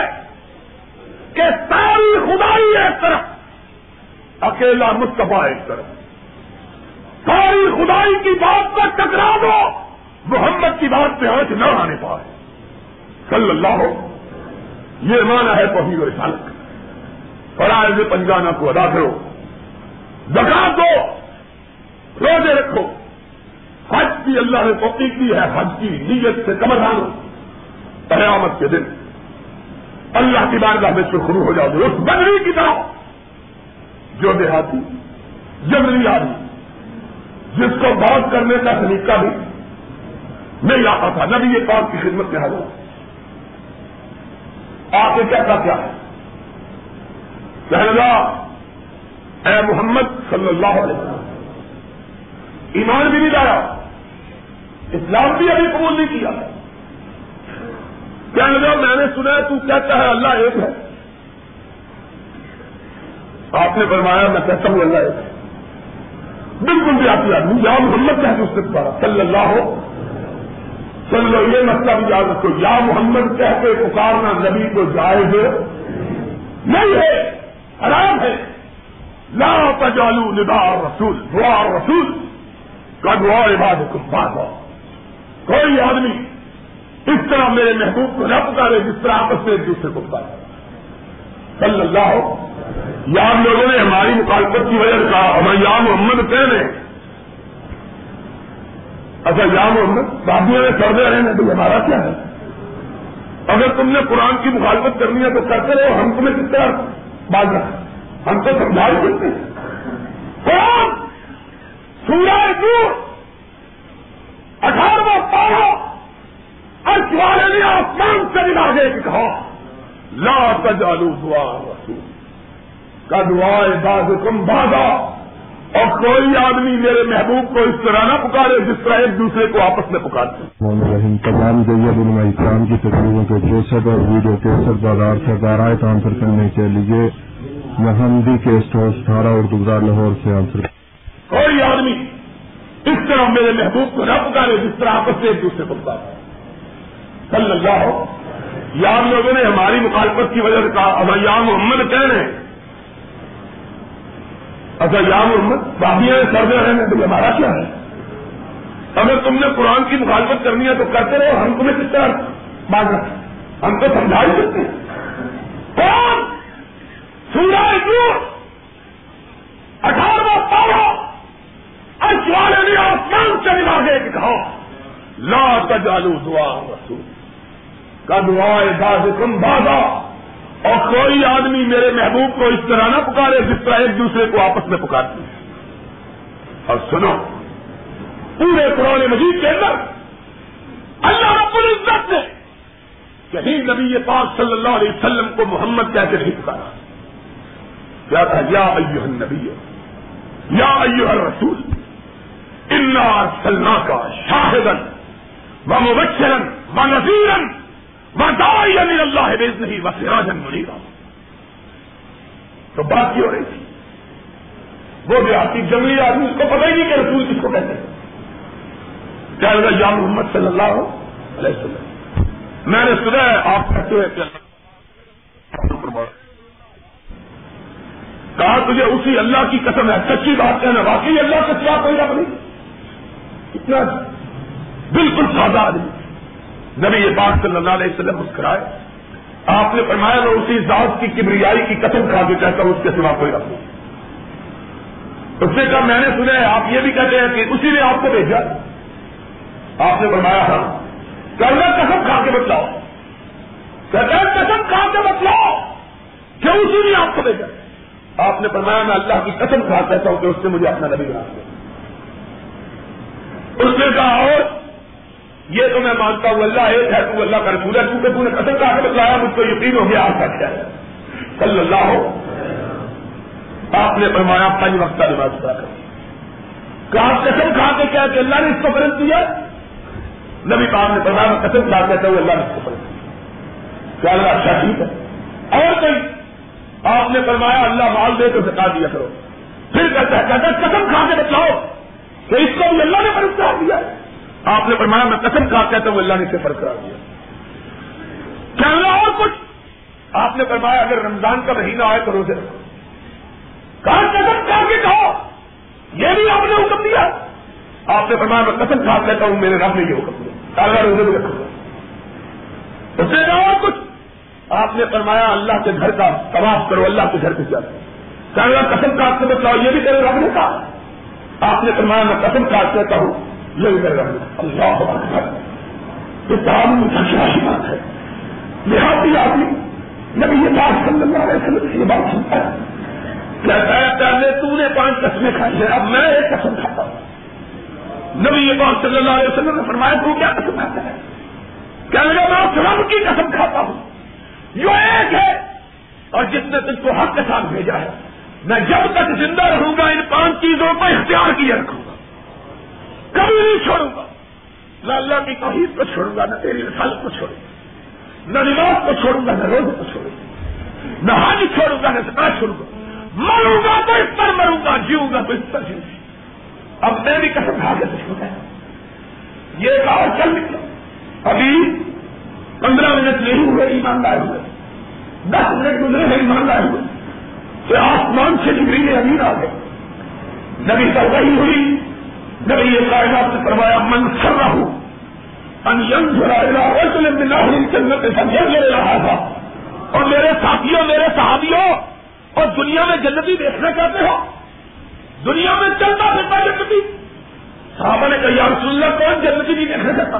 کہ ساری خدائی ایک طرف، اکیلا مصطفیٰ ایک طرف، ساری خدائی کی بات پر ٹکرا دو، محمد کی بات پہ آنچ نہ آنے پائے صلی اللہ ہو۔ یہ مانا ہے توحید و رسالت، فرائض پنجانہ کو ادا کرو، زکات دو، روزے رکھو، حج کی اللہ نے توفیق دی ہے، حج کی نیت سے کمر باندھو، قیامت کے دن اللہ کی بارگاہ میں شروع ہو جاؤ اس بدری کی طرح جو دیہاتی جنگلی آدمی، جس کو بات کرنے کا طریقہ بھی نہیں آتا تھا، نبی یہ پاک کی خدمت میں حاضر، آپ نے کہتا کیا ہے؟ کہنے لگا اے محمد صلی اللہ علیہ وسلم، ایمان بھی نہیں لایا، اسلام بھی ابھی قبول نہیں کیا ہے، کہنے لگا میں نے سنا تو کہتا ہے اللہ ایک ہے۔ آپ نے فرمایا میں کہتا ہوں اللہ ایک ہے، بالکل بھی آپ یاد نہیں، یا محمد کہہ کے اس نے پکارا صلی اللہ ہو چلو، یہ مطلب یاد رکھو، یا محمد کہہ کے پکارنا نبی کو جائز نہیں ہے، حرام ہے۔ لا تجعلوا نداء الرسول دعاء الرسول کا دعاء عبادکم بعض، کوئی آدمی اس طرح میرے محبوب کو نہ پکارے جس طرح آپس میں ایک دوسرے کو پکارے صلی اللہ ہو۔ یار لوگوں نے ہماری مخالفت کی وجہ سے کہا ہمیں یا محمد کہنے، اچھا یا محمد بابو نے سردے رہے ہیں تو ہمارا کیا ہے؟ اگر تم نے قرآن کی مخالفت کرنی ہے تو کیا کرو, ہم تمہیں کس طرح باز رکھیں, ہم تو سمجھا ہی سکتے ہیں. قرآن سورہ نور 18واں پارہ, عرش والے نے آسمان سے دلا دے کے کہا لا تجعلوا دعاء الرسول کا دعاء بعضکم بعضا, اور کوئی آدمی میرے محبوب کو اس طرح نہ پکارے جس طرح ایک دوسرے کو آپس میں پکارتے. تمام جیب علماء اکرام کی تقریروں کے جوسٹ اور ویڈیو کیسٹ بازار سے دارائے ٹرانسفر کرنے کے لیے مہندی کے اسٹورس تھارا اور گزار لاہور سے آنسر. کوئی آدمی اس طرح میرے محبوب کو نہ پکارے جس طرح آپس میں ایک دوسرے کو پکارتے. صلی اللہ ہو یا ہم لوگوں نے ہماری مخالفت کی وجہ سے کہا اب یا محمد کہہ رہے ہیں اگر یا محمد باغیاں سر میں رہنے تو ہمارا کیا ہے. اگر تم نے قرآن کی مخالفت کرنی ہے تو کہتے رہو, ہم تمہیں کس طرح باز رکھیں, ہم تو سمجھا ہی سکتے ہیں. قرآن سورہ نور 18واں پارہ, عرش والے نے آسمان سے دلا دے کے کہا لا تجعلوا دعاء الرسول کا دعاء بعضکم بعضا, اور کوئی آدمی میرے محبوب کو اس طرح نہ پکارے جس طرح ایک دوسرے کو آپس میں پکارتے ہیں. اور سنو, پورے قرآن مجید کے اندر اللہ رب العزت نے کہیں نبی پاک صلی اللہ علیہ وسلم کو محمد کہہ کے نہیں پکارا. کیا تھا؟ یا ایھا النبی, یا ایھا الرسول, انا ارسلناک شاہدا و مبشرا و نذیرا داعیا الی اللہ باذنہ و سراجا منیرا. تو بات کی ہو رہی تھی, وہ دیہاتی جنگلی آدمی اس کو پتہ ہی نہیں کہ رسول کس کو کہتے ہیں. کیا ہوگا یا محمد صلی اللہ علیہ وسلم. میں نے سنا ہے آپ کہتے ہوئے کہا تجھے اسی اللہ کی قسم ہے, سچی بات کہنا, واقعی اللہ سچا کوئی رب نہیں. اتنا بالکل سادہ آدمی. نبی پاک صلی اللہ علیہ وسلم مسکرائے, آپ نے فرمایا میں اسی ذات کی کبریائی کی قسم کھا کے کہتا ہوں اس کے سوا کوئی رب نہیں. اس نے کہا میں نے سنا ہے آپ یہ بھی کہتے ہیں کہ اسی نے آپ کو بھیجا. آپ نے فرمایا ہاں. کہا میں قسم کھا کے بتلاؤ, کہتا ہے قسم کھا کے بتلاؤ کہ اسی نے آپ کو بھیجا. آپ نے فرمایا میں اللہ کی قسم کھا کہتا ہوں کہ اس نے مجھے اپنا نبی بنا دیا. اس نے کہا اور یہ تو میں مانتا ہوں اللہ ایک ہے, تو اللہ کا رسول ہے, کیونکہ تو نے قسم کھا کے بتلایا مجھ کو یقین ہو گیا آپ کا کیا ہے. صلی اللہ علیہ. آپ نے فرمایا پانچ وقتہ نماز ادا کرو. کہا قسم کھا کے کیا کہ اللہ نے اس کو فرض دیا. نبی پاک نے فرمایا میں قسم کھا کہتا ہوں اللہ نے اس کو فرض دیا. کیا اللہ اچھا ٹھیک ہے اور کوئی. آپ نے فرمایا اللہ مال دے تو زکات دیا کرو. پھر کہتا ہے قسم کھا کے بتلاؤ کہ اس کو بھی اللہ نے فرض کر دیا. آپ نے فرمایا میں قسم کھا کہتا ہوں اللہ نے اسے فرض قرار دیا. کیا اللہ اور کچھ. آپ نے فرمایا اگر رمضان کا مہینہ آئے تو روزے رکھو. کہا قسم کھا کے کہو یہ بھی آپ نے حکم دیا. آپ نے فرمایا میں قسم کھا کہتا ہوں میرے رب نے یہ حکم دیا. کہا اللہ روزے بھی رکھو. اسے نہ اور کچھ. آپ نے فرمایا اللہ کے گھر کا طواف کرو. اللہ کے گھر پہ جاؤ. کہا اللہ قسم کھا کے بتاؤ یہ بھی تیرے رب نے کہا. آپ نے فرمایا میں قسم کھا کہتا ہوں یہ کر رہا ہوں. اللہ اکبر. یہ تعلیم کی بات ہے. دیہاتی آدمی نبی پاک صلی اللہ علیہ وسلم سے یہ بات سنتا ہے. کہتا ہے پہلے تو نے پانچ قسمیں کھائی ہیں, اب میں ایک قسم کھاتا ہوں. نبی پاک صلی اللہ علیہ وسلم نے فرمایا تو کیا قسم کھاتا ہے. کہنے لگا میں اس رب کی قسم کھاتا ہوں جو ایک ہے اور جس نے تجھ کو حق کے ساتھ بھیجا ہے. میں جب تک زندہ رہوں گا ان پانچ چیزوں کو اختیار کیے رکھوں گا, کبھی نہیں چھوڑوں گا. نہ اللہ کی توحید کو چھوڑوں گا, نہ تیری رسالت کو چھوڑوں گا, نہ نماز کو چھوڑوں گا, نہ روزے کو چھوڑوں گا, نہ حج چھوڑوں گا, نہ زکات چھوڑوں گا. مروں گا تو اس پر مروں گا, جیوں گا تو اس پر جیوں گا. اب میں بھی قسم کھا کے چھوڑا ہے. یہ کہا چل نکلا. ابھی 15 منٹ نہیں ہوئے ایماندار ہوئے, 10 منٹ گزرے ہیں ایماندار ہوئے کہ آسمان سے جبریل امین آ گئے. نبی کا وحی ہوئی. نبی کائنات سے فرمایا من سرہ ان ينظر الى رجل من اهل الجنة فلينظر الى هذا. اور میرے ساتھیوں میرے صحابیوں, اور دنیا میں جنتی دیکھنا چاہتے ہو, دنیا میں چلتا پھرتا جنتی. صحابہ نے کہا یا رسول اللہ کون جنتی نہیں دیکھنا چاہتا.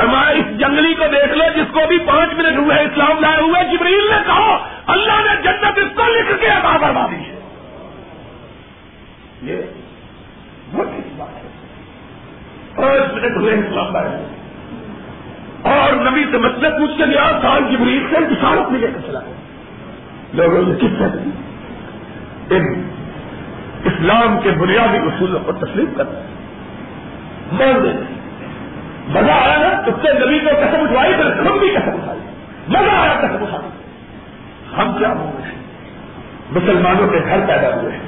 فرمایا اس جنگلی کو دیکھ لو جس کو بھی 5 منٹ ہوئے اسلام لائے ہوئے، جبریل نے کہا اللہ نے جنت اس کو لکھ کے عطا فرما دی ہے۔ یہ وہ کس بات ہے، 5 منٹ ہوئے اسلام لائے ہوئے اور نبی سے مطلب پوچھ کے لیا سال جبریل سے بشارت ملے کر چلا گیا۔ لوگوں نے کس طرح اسلام کے بنیادی اصولوں پر تسلیم کرنا مان لیں، مزہ آیا نا؟ اس سے نبی کو قسم اٹھوائی، پھر ہم بھی قسم اٹھائی، مزہ آیا قسم اٹھائی۔ ہم کیا ہوئے؟ مسلمانوں کے گھر پیدا ہوئے ہیں،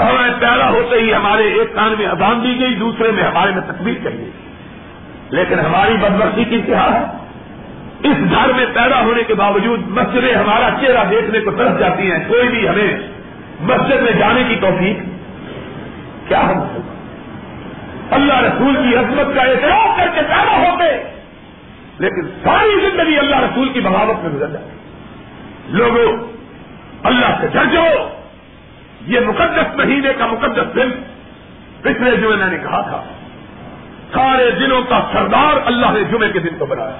ہمیں پیدا ہوتے ہی ہمارے ایک کان میں اذان دی گئی، دوسرے میں ہمارے میں تکبیر کر دی، لیکن ہماری بدبختی کی کیا ہے، اس گھر میں پیدا ہونے کے باوجود مسجدیں ہمارا چہرہ دیکھنے کو ترس جاتی ہیں، کوئی بھی ہمیں مسجد میں جانے کی توفیق کیا ہم کو؟ اللہ رسول کی عظمت کا اعتراف کر کے پیدا ہوتے لیکن ساری زندگی اللہ رسول کی بغاوت میں گزر جاتی۔ لوگوں اللہ سے ڈر جاؤ، یہ مقدس مہینے کا مقدس دن، پچھلے جمعے میں نے کہا تھا سارے دنوں کا سردار اللہ نے جمعے کے دن کو بنایا،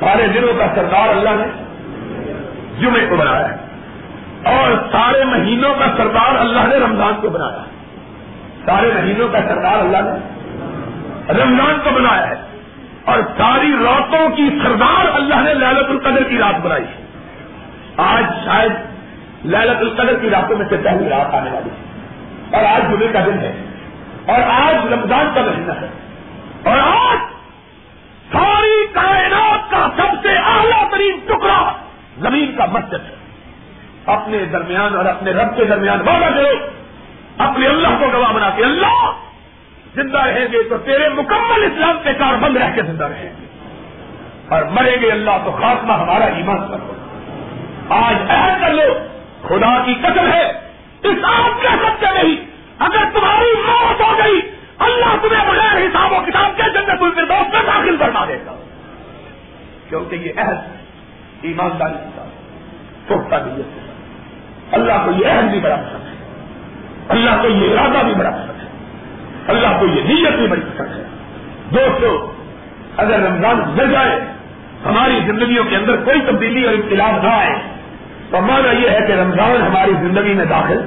سارے دنوں کا سردار اللہ نے جمعے کو بنایا، اور سارے مہینوں کا سردار اللہ نے رمضان کو بنایا، سارے مہینوں کا سردار اللہ نے رمضان کو بنایا ہے، اور ساری راتوں کی سردار اللہ نے لیلۃ القدر کی رات بنائی ہے۔ آج شاید لیلۃ القدر کی راتوں میں سے پہلی رات آنے والی ہے، اور آج جمعے کا دن ہے، اور آج رمضان کا مہینہ ہے، اور آج ساری کائنات کا سب سے اعلیٰ ترین ٹکڑا زمین کا مسجد ہے۔ اپنے درمیان اور اپنے رب کے درمیان وعدہ کرو، اپنے اللہ کو گواہ بنا کے، اللہ زندہ رہیں گے تو تیرے مکمل اسلام کے کار بند رہ کے زندہ رہیں گے، اور مریں گے اللہ تو خاتمہ ہمارا ایمان پر ہو۔ آج عہد کر لو، خدا کی قسم ہے اس آپ کہہ سکتے نہیں، اگر تمہاری موت ہو گئی اللہ تمہیں بغیر حساب و کتاب کے جنت الفردوس میں داخل فرما دے گا، کیونکہ یہ عہد ایمانداری کے ساتھ، پختہ نیت کے ساتھ۔ اللہ کو یہ عہد بھی بڑا پسند ہے، اللہ کو یہ ارادہ بھی بڑا پسند ہے، اللہ کو یہ نیت بھی بڑی پسند ہے۔ دوستو، اگر رمضان گزر جائے ہماری زندگیوں کے اندر کوئی تبدیلی اور انقلاب نہ آئے تو مانا یہ ہے کہ رمضان ہماری زندگی میں داخل،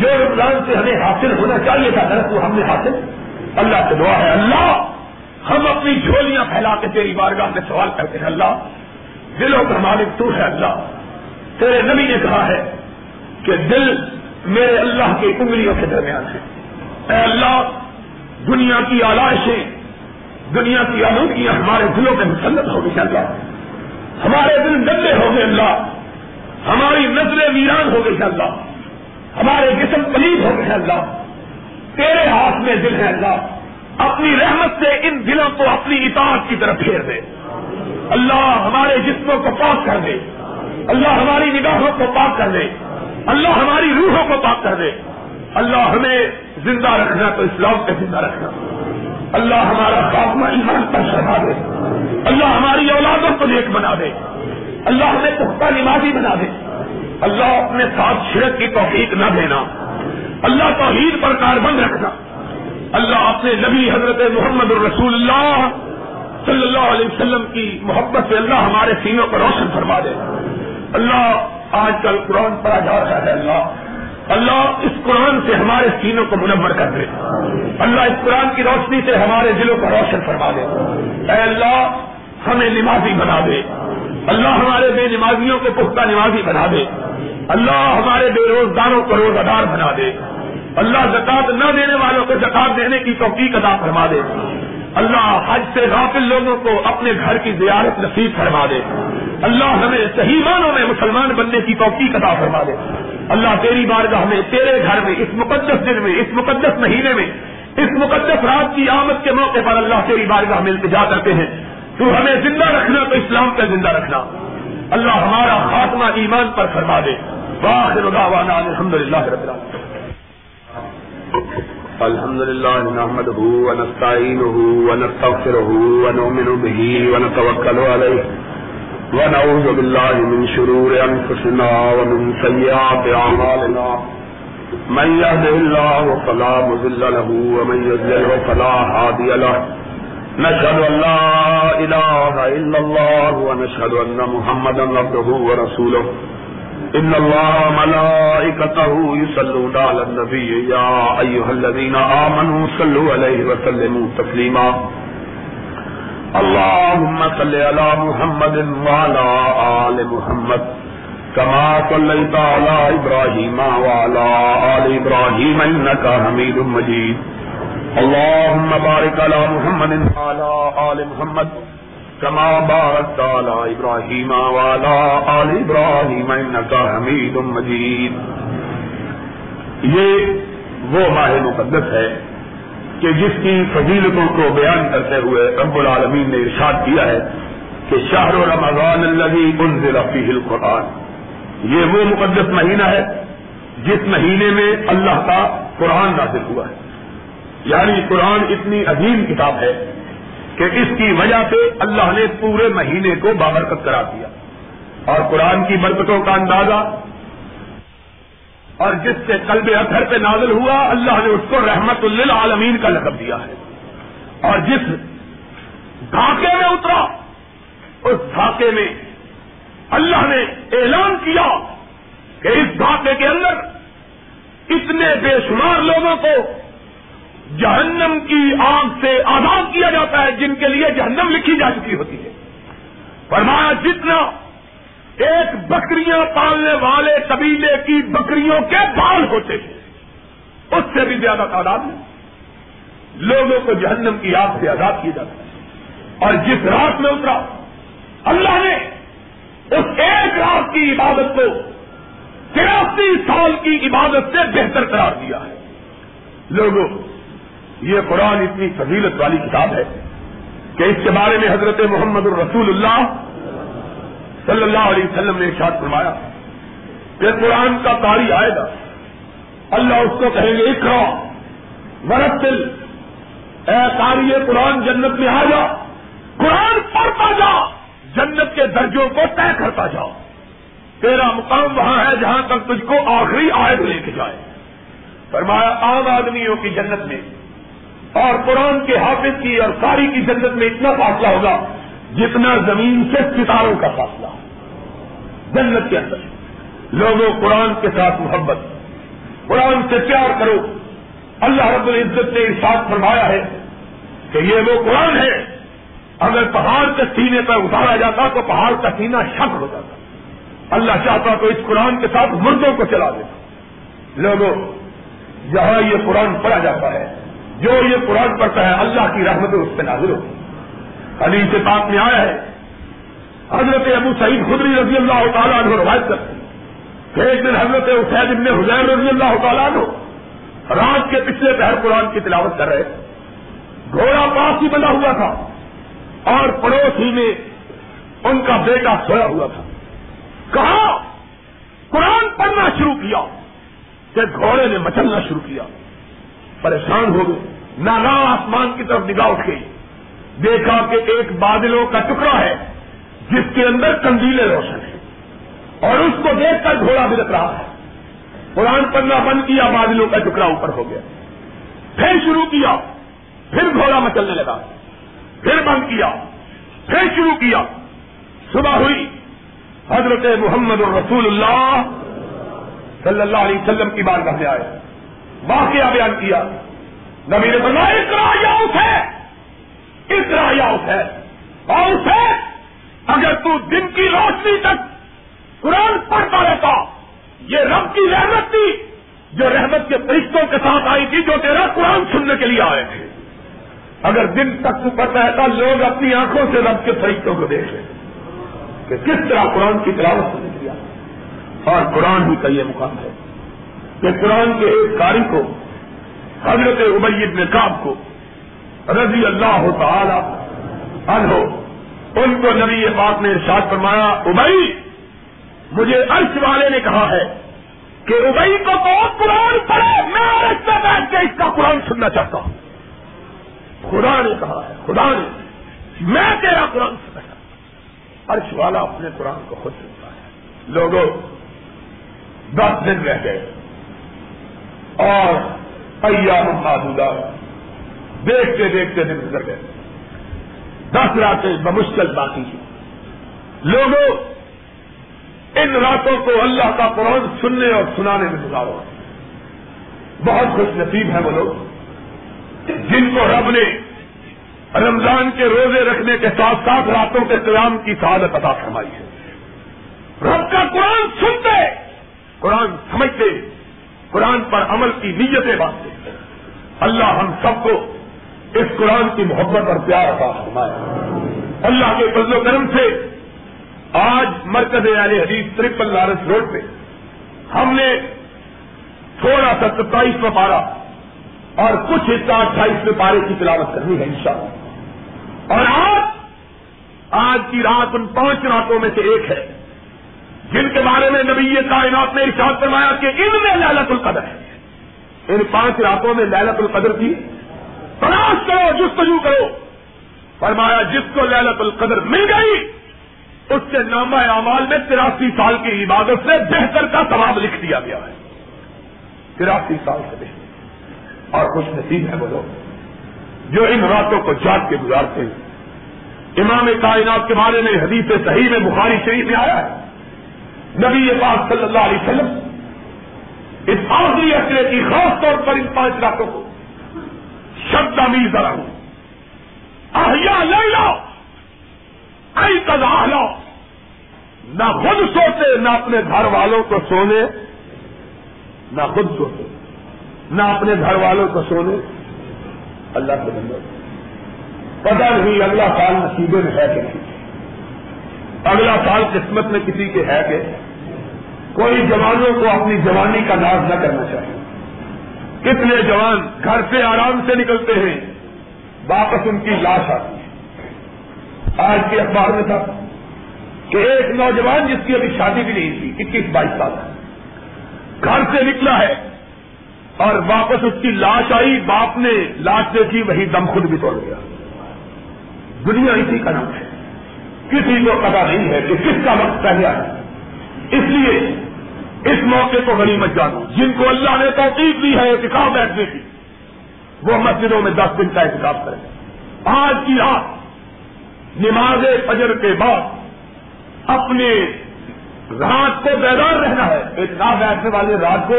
جو رمضان سے ہمیں حاصل ہونا چاہیے تھا درس وہ ہم نے حاصل، اللہ سے دعا ہے اللہ ہم اپنی جھولیاں پھیلا کے تیری بارگاہ میں سوال کرتے ہیں، اللہ دلوں کا مالک تو ہے، اللہ تیرے نبی نے کہا ہے کہ دل میرے اللہ کی انگلیوں کے درمیان ہے، اے اللہ دنیا کی آلائشیں، دنیا کی آلودگیاں ہمارے دلوں میں مسلط ہو گئی، اللہ ہمارے دل گندے ہو گئے، اللہ ہماری نظریں ویران ہو گئی، اللہ ہمارے جسم پلید ہو گئے، اللہ تیرے ہاتھ میں دل ہے، اللہ اپنی رحمت سے ان دلوں کو اپنی اطاعت کی طرف پھیر دے، اللہ ہمارے جسموں کو پاک کر دے، اللہ ہماری نگاہوں کو پاک کر دے، اللہ ہماری روحوں کو پاک کر دے، اللہ ہمیں زندہ رکھنا تو اسلام پہ زندہ رکھنا، اللہ ہمارا خاتمہ ایمان پر شرما دے، اللہ ہماری اولادوں کو نیک بنا دے، اللہ ہمیں پختہ نمازی بنا دے، اللہ اپنے ساتھ شرک کی توفیق نہ دینا، اللہ توحید پر کاربند رکھنا، اللہ اپنے نبی حضرت محمد الرسول اللہ صلی اللہ علیہ وسلم کی محبت سے اللہ ہمارے سینوں کو روشن فرما دے۔ اللہ آج کل قرآن پڑھا جا رہا ہے، اللہ اس قرآن سے ہمارے سینوں کو منور کر دے، اللہ اس قرآن کی روشنی سے ہمارے دلوں کو روشن فرما دے، اے اللہ ہمیں نمازی بنا دے، اللہ ہمارے بے نمازیوں کو پختہ نمازی بنا دے، اللہ ہمارے بے روزگاروں کو روزہ دار بنا دے، اللہ زکات نہ دینے والوں کو زکات دینے کی توفیق عطا فرما دے، اللہ حج سے غافل لوگوں کو اپنے گھر کی زیارت نصیب فرما دے، اللہ ہمیں صحیح معنوں میں مسلمان بننے کی توفیق عطا فرما دے، اللہ تیری بارگاہ میں تیرے گھر میں اس مقدس دن میں اس مقدس مہینے میں اس مقدس رات کی آمد کے موقع پر اللہ تیری بارگاہ میں التجا کرتے ہیں تو ہمیں زندہ رکھنا تو اسلام کا زندہ رکھنا، اللہ ہمارا خاتمہ ایمان پر فرما دے۔ واخر دعوانا الحمدللہ رب العالمین۔ الحمدللہ نحمده ونستعینه ونستغفره ونؤمن به ونتوکل علیہ ونعوذ باللہ من شرور انفسنا ومن سیئات اعمالنا، من یهده اللہ فلا مضل له ومن یضلل فلا هادی له، نشهد ان لا اله إلا الله ونشهد أن محمدا عبده ورسوله إن الله ملائكته يصلون على النبي يا أيها الذين آمنوا صلوا عليه وسلموا تسليما اللهم صل على محمد وعلى آل محمد كما صليت على إبراهيم وعلى آل إبراهيم إنك حميد مجيد اللهم بارك على محمد وعلى آل محمد كما باركت على إبراهيم وعلى آل إبراهيم إنك حميد مجيد. یہ وہ ماہ مقدس ہے کہ جس کی فضیلتوں کو بیان کرتے ہوئے رب العالمین نے ارشاد کیا ہے کہ شہر رمضان الذی انزل فیہ القرآن، یہ وہ مقدس مہینہ ہے جس مہینے میں اللہ کا قرآن نازل ہوا ہے. یعنی قرآن اتنی عظیم کتاب ہے کہ اس کی وجہ سے اللہ نے پورے مہینے کو بابرکت کرا دیا. اور قرآن کی برکتوں کا اندازہ اور جس سے قلب اطہر پہ نازل ہوا، اللہ نے اس کو رحمت للعالمین کا لقب دیا ہے. اور جس دھاکے میں اترا، اس دھاکے میں اللہ نے اعلان کیا کہ اس دھاکے کے اندر اتنے بے شمار لوگوں کو جہنم کی آگ سے آزاد کیا جاتا ہے جن کے لیے جہنم لکھی جا چکی ہوتی ہے. فرمایا جتنا ایک بکریاں پالنے والے قبیلے کی بکریوں کے بال ہوتے ہیں، اس سے بھی زیادہ تعداد میں لوگوں کو جہنم کی آگ سے آزاد کیا جاتا ہے. اور جس رات میں اترا، اللہ نے اس ایک رات کی عبادت کو 83 سال کی عبادت سے بہتر قرار دیا ہے. لوگوں، یہ قرآن اتنی فضیلت والی کتاب ہے کہ اس کے بارے میں حضرت محمد الرسول اللہ صلی اللہ علیہ وسلم نے ارشاد فرمایا کہ قرآن کا قاری آئے گا، اللہ اس کو کہیں گے اقرا ورتل، اے قاری قرآن جنت میں آ جا، قرآن پڑھتا جا، جنت کے درجوں کو طے کرتا جا. تیرا مقام وہاں ہے جہاں تک تجھ کو آخری آیت لے کے جائے. فرمایا عام آدمیوں کی جنت میں اور قرآن کے حافظ کی اور قاری کی جنت میں اتنا فاصلہ ہوگا جتنا زمین سے ستاروں کا فاصلہ جنت کے اندر. لوگوں، قرآن کے ساتھ محبت، قرآن سے پیار کرو. اللہ رب العزت نے ارشاد فرمایا ہے کہ یہ وہ قرآن ہے، اگر پہاڑ کے سینے پر اتارا جاتا تو پہاڑ کا سینہ شک ہو جاتا. اللہ چاہتا تو اس قرآن کے ساتھ مردوں کو چلا دیتا. لوگوں، جہاں یہ قرآن پڑھا جاتا ہے، جو یہ قرآن پڑھتا ہے، اللہ کی رحمت اس پہ نازل ہوتی. حدیث پاک میں آیا ہے، حضرت ابو سعید خدری رضی اللہ تعالیٰ عنہ روایت کرتے ہیں، ایک دن حضرت اسید ابن حضیر رضی اللہ تعالیٰ عنہ رات کے پچھلے پہر قرآن کی تلاوت کر رہے. گھوڑا پاس ہی بندھا ہوا تھا اور پڑوس ہی میں ان کا بیٹا سویا ہوا تھا. کہا قرآن پڑھنا شروع کیا کہ گھوڑے نے مچلنا شروع کیا. پریشان ہو گئے، نانا آسمان کی طرف نگاہ اٹھ گئی، دیکھا کہ ایک بادلوں کا ٹکڑا ہے جس کے اندر تندیلیں روشن ہیں، اور اس کو دیکھ کر گھوڑا بھڑک رہا ہے. قرآن پڑھنا بند کیا، بادلوں کا ٹکڑا اوپر ہو گیا. پھر شروع کیا، پھر گھوڑا مچلنے لگا، پھر بند کیا، پھر شروع کیا. صبح ہوئی، حضرت محمد الرسول اللہ صلی اللہ علیہ وسلم کی بارگاہ میں آئے، واقعہ بیان کیا. نبی نے فرمایا اقرا یا حسین، اقرا یا حسین، اور حسین اگر تو دن کی روشنی تک قرآن پڑھتا رہتا، یہ رب کی رحمت تھی جو رحمت کے فرشتوں کے ساتھ آئی تھی جو تیرا قرآن سننے کے لیے آئے تھے. اگر دن تک تو پڑھتا رہتا، لوگ اپنی آنکھوں سے رب کے فرشتوں کو دیکھ رہے کہ کس طرح قرآن کی تلاوت سننے کے لیے آئے. اور قرآن ہی کا یہ مقام ہے کہ قرآن کے ایک قاری کو، حضرت ابی بن کعب کو رضی اللہ تعالی عنہ، ان کو نبی پاک نے ارشاد فرمایا ابی، مجھے عرش والے نے کہا ہے کہ ابی کو بہت قرآن پڑھے، میں عرش پہ بیٹھ کے اس کا قرآن سننا چاہتا ہوں. خدا نے کہا ہے، خدا نے، میں تیرا قرآن سننا چاہتا ہوں. عرش والا اپنے قرآن کو خود سنتا ہے. لوگوں، 10 دن رہ گئے اور ایام محدودہ، دیکھتے دیکھتے دن گزر گئے. 10 راتیں بمشکل باقی ہیں. لوگوں ان راتوں کو اللہ کا قرآن سننے اور سنانے میں گزارو. بہت خوش نصیب ہیں وہ لوگ جن کو رب نے رمضان کے روزے رکھنے کے ساتھ ساتھ راتوں کے قیام کی سعادت عطا فرمائی ہے. رب کا قرآن سنتے, قرآن سمجھتے, قرآن پر عمل کی نیتیں باندھتے. اللہ ہم سب کو اس قرآن کی محبت اور پیار عطا فرمائے. اللہ کے فضل و کرم سے آج مرکز اہل حدیث ٹرپل لارنس روڈ پہ ہم نے تھوڑا سا 27واں پارہ اور کچھ حصہ 28ویں پارے کی تلاوت کرنی ہے انشاءاللہ. اور آج کی رات ان 5 راتوں میں سے ایک ہے جن کے بارے میں نبی کائنات نے ارشاد فرمایا کہ ان میں لیلۃ القدر ہے. ان 5 راتوں میں لیلۃ القدر کی تلاش کرو, جستجو کرو. فرمایا جس کو لیلۃ القدر مل گئی اس کے نامہ اعمال میں 83 سال کی عبادت سے بہتر کا ثواب لکھ دیا گیا ہے. 83 سال سے بہتر. اور خوش نصیب ہے وہ لوگ جو ان راتوں کو جاگ کے گزارتے ہیں. امام کائنات کے بارے میں حدیث صحیح میں بخاری شریف میں آیا ہے نبی پاک صلی اللہ علیہ وسلم اس آخری عشرے کی خاص طور پر ان 5 راتوں کو شب تعمیر ذرا احیا لیلا لاؤ, نہ خود سوتے نہ اپنے گھر والوں کو سونے, نہ خود سوتے نہ اپنے گھر والوں کو سونے. اللہ کے بندے پتہ نہیں اگلا سال نصیبے میں ہے کہ نہیں, اگلا سال قسمت میں کسی کے ہے کہ کوئی جوانوں کو اپنی جوانی کا ناز نہ کرنا چاہیے. کتنے جوان گھر سے آرام سے نکلتے ہیں, واپس ان کی لاش آتی. آج کے اخبار میں تھا کہ ایک نوجوان جس کی ابھی شادی بھی نہیں تھی, 21-22 سال کا, گھر سے نکلا ہے اور واپس اس کی لاش آئی. باپ نے لاش دیکھی, وہی دم خود بھی توڑ گیا. دنیا اسی کا نام ہے. کسی کو پتا نہیں ہے کہ کس کا وقت پہلا ہے. اس لیے اس موقع کو غنیمت جانو. جن کو اللہ نے توفیق دی ہے اعتکاف بیٹھنے کی, وہ مسجدوں میں 10 دن کا اعتکاف کریں. آج کی رات نماز فجر کے بعد اپنے رات کو بیدار رہنا ہے. اعتکاف بیٹھنے والے رات کو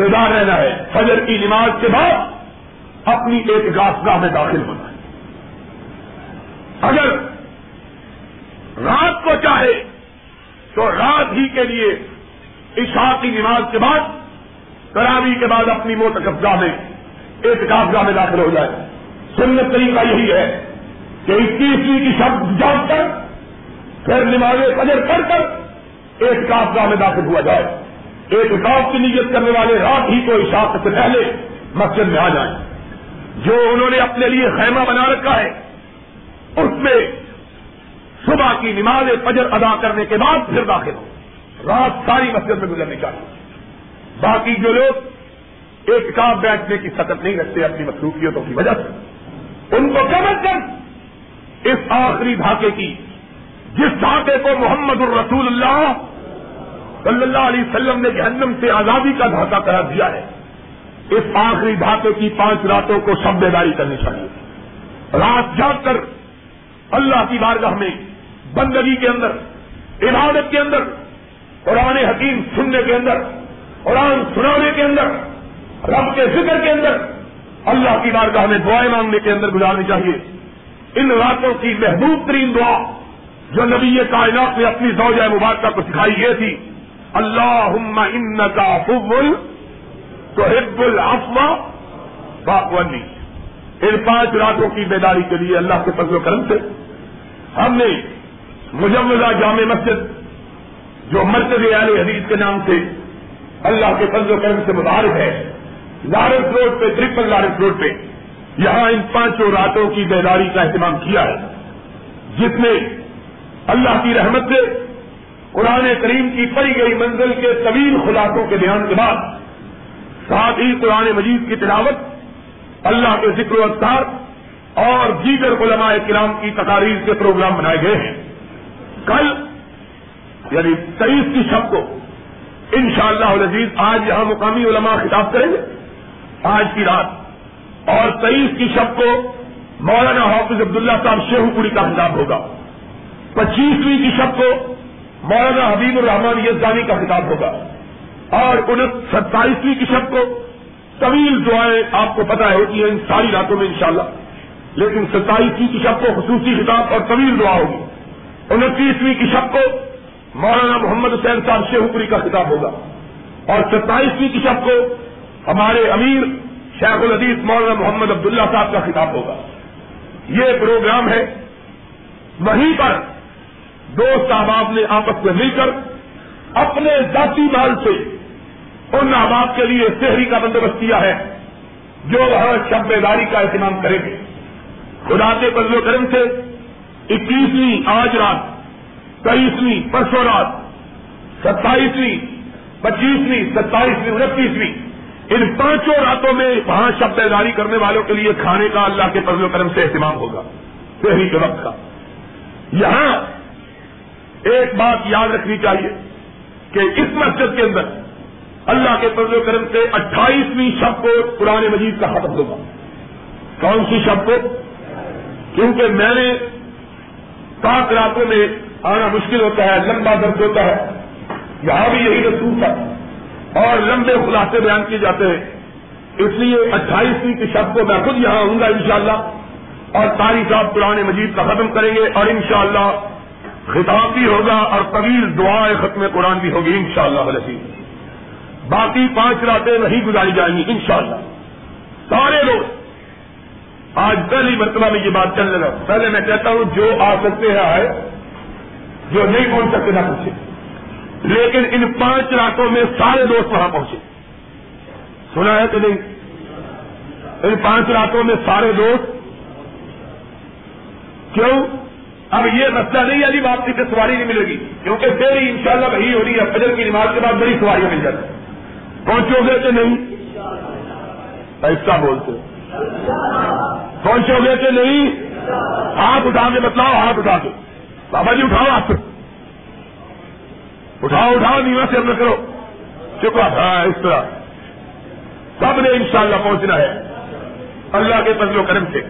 بیدار رہنا ہے. فجر کی نماز کے بعد اپنی اعتکاف گاہ میں داخل ہونا ہے. اگر رات کو چاہے تو رات ہی کے لیے عشاء کی نماز کے بعد, تراویح کے بعد اپنی معتکف گاہ میں, اعتکاف گاہ میں داخل ہو جائے. سنت طریقہ یہی ہے کہ 21ویں کی شب جاگ کر پھر نماز فجر پڑھ کر اعتکاف گاہ میں داخل ہوا جائے. اعتکاف کی نیت کرنے والے رات ہی کو عشاء سے پہلے مسجد میں آ جائیں. جو انہوں نے اپنے لیے خیمہ بنا رکھا ہے اس میں صبح کی نماز فجر ادا کرنے کے بعد پھر داخل ہو. رات ساری مسجد میں گزرنی چاہیے. باقی جو لوگ اعتکاف بیٹھنے کی سکت نہیں رکھتے اپنی مصروفیتوں کی وجہ سے, ان کو کم از کم اس آخری دھاکے کی, جس دھاکے کو محمد الرسول اللہ صلی اللہ علیہ وسلم نے جہنم سے آزادی کا دھاکہ قرار دیا ہے, اس آخری دھاکے کی 5 راتوں کو شب بیداری کرنی چاہیے. رات جاگ کر اللہ کی بارگاہ میں بندگی کے اندر, عبادت کے اندر, قرآن حکیم سننے کے اندر, قرآن سنانے کے اندر, رب کے ذکر کے اندر, اللہ کی بارگاہ میں دعائیں مانگنے کے اندر گزارنی چاہیے. ان راتوں کی محبوب ترین دعا جو نبی کائنات نے اپنی زوجہ مبارکہ کو سکھائی یہ تھی, اللہم انک عفو تحب العفو فاعف عنی. ان 5 راتوں کی بیداری کے لیے اللہ کے فضل و کرم سے ہم نے مجوزہ جامع مسجد جو مرکز اہل حدیث کے نام سے اللہ کے فضل و کرم سے مبارک ہے, لارنس روڈ پہ, ٹرپل لارنس روڈ پہ, یہاں ان 5 راتوں کی بیداری کا اہتمام کیا ہے, جس میں اللہ کی رحمت سے قرآن کریم کی پڑھی گئی منزل کے طویل خلاصوں کے بیان کے بعد ساتھ ہی قرآن مجید کی تلاوت, اللہ کے ذکر و اذکار اور دیگر علماء کرام کی تقاریر کے پروگرام بنائے گئے ہیں. کل یعنی 23 کی شب کو انشاءاللہ العزیز آج یہاں مقامی علماء خطاب کریں گے آج کی رات, اور 23 کی شب کو مولانا حافظ عبداللہ صاحب شیخو پوری کا خطاب ہوگا. 25ویں کی شب کو مولانا حبیب الرحمان یزدانی کا خطاب ہوگا اور 27ویں کی شب کو طویل دعائیں آپ کو پتہ ہوتی ہیں ان ساری راتوں میں انشاءاللہ, لیکن 27ویں کی شب کو خصوصی خطاب اور طویل دعا ہوگی. 29ویں کی شب کو مولانا محمد حسین صاحب شیخو پوری کا خطاب ہوگا اور 27ویں کی شب کو ہمارے امیر شیخ الحدیث مولانا محمد عبداللہ صاحب کا خطاب ہوگا. یہ پروگرام ہے. وہیں پر دوست احباب نے آپس میں مل کر اپنے ذاتی مال سے ان احباب کے لیے سحری کا بندوبست کیا ہے جو وہاں شب بیداری کا اہتمام کریں گے. خدا کے فضل و کرم سے 21ویں آج رات, 23ویں پرسوں رات, 27ویں, 25ویں, 27ویں, 29ویں, ان پانچوں راتوں میں وہاں شب بیداری کرنے والوں کے لیے کھانے کا اللہ کے فضل و کرم سے اہتمام ہوگا سحری کے وقت کا. یہاں ایک بات یاد رکھنی چاہیے کہ اس مسجد کے اندر اللہ کے فضل و کرم سے 28ویں شب کو قرآن مجید کا ختم ہوگا. کون سی شب کو؟ کیونکہ میں نے پاک راتوں میں آنا مشکل ہوتا ہے, لمبا درد ہوتا ہے, یہاں بھی یہی رسوم تھا اور لمبے خلاصے بیان کیے جاتے ہیں, اس لیے 28ویں کی شب کو میں خود یہاں ہوں گا انشاءاللہ اور قاری صاحب قرآن مجید کا ختم کریں گے اور انشاءاللہ خطاب بھی ہوگا اور طویل دعائیں ختم قرآن بھی ہوگی انشاءاللہ العزیز. باقی 5 راتیں نہیں گزاری جائیں گی انشاءاللہ. سارے لوگ آج پہلی مرتبہ میں یہ بات چل رہا, پہلے میں کہتا ہوں جو آ سکتے ہیں آئے, جو نہیں پہنچ سکتے نہ پہنچے, لیکن ان 5 راتوں میں سارے دوست وہاں پہنچے. سنا ہے کہ نہیں؟ ان 5 راتوں میں سارے دوست. کیوں؟ اب یہ مسئلہ نہیں ہے جی واپسی سے سواری نہیں ملے گی, کیونکہ میری انشاءاللہ وہی ہو رہی ہے, فجر کی نماز کے بعد بڑی سواریاں مل جاتی. پہنچو گے کہ نہیں؟ ایسا بولتے پہنچو گے کہ نہیں؟ ہاتھ اٹھا کے بتلاؤ, ہاتھ اٹھا کے. بابا جی اٹھاؤ, آپ اٹھاؤ, اٹھاؤ, نیوا سے اندر کرو, چکا تھا اس طرح. سب نے انشاءاللہ پہنچنا ہے اللہ کے فضل و کرم سے.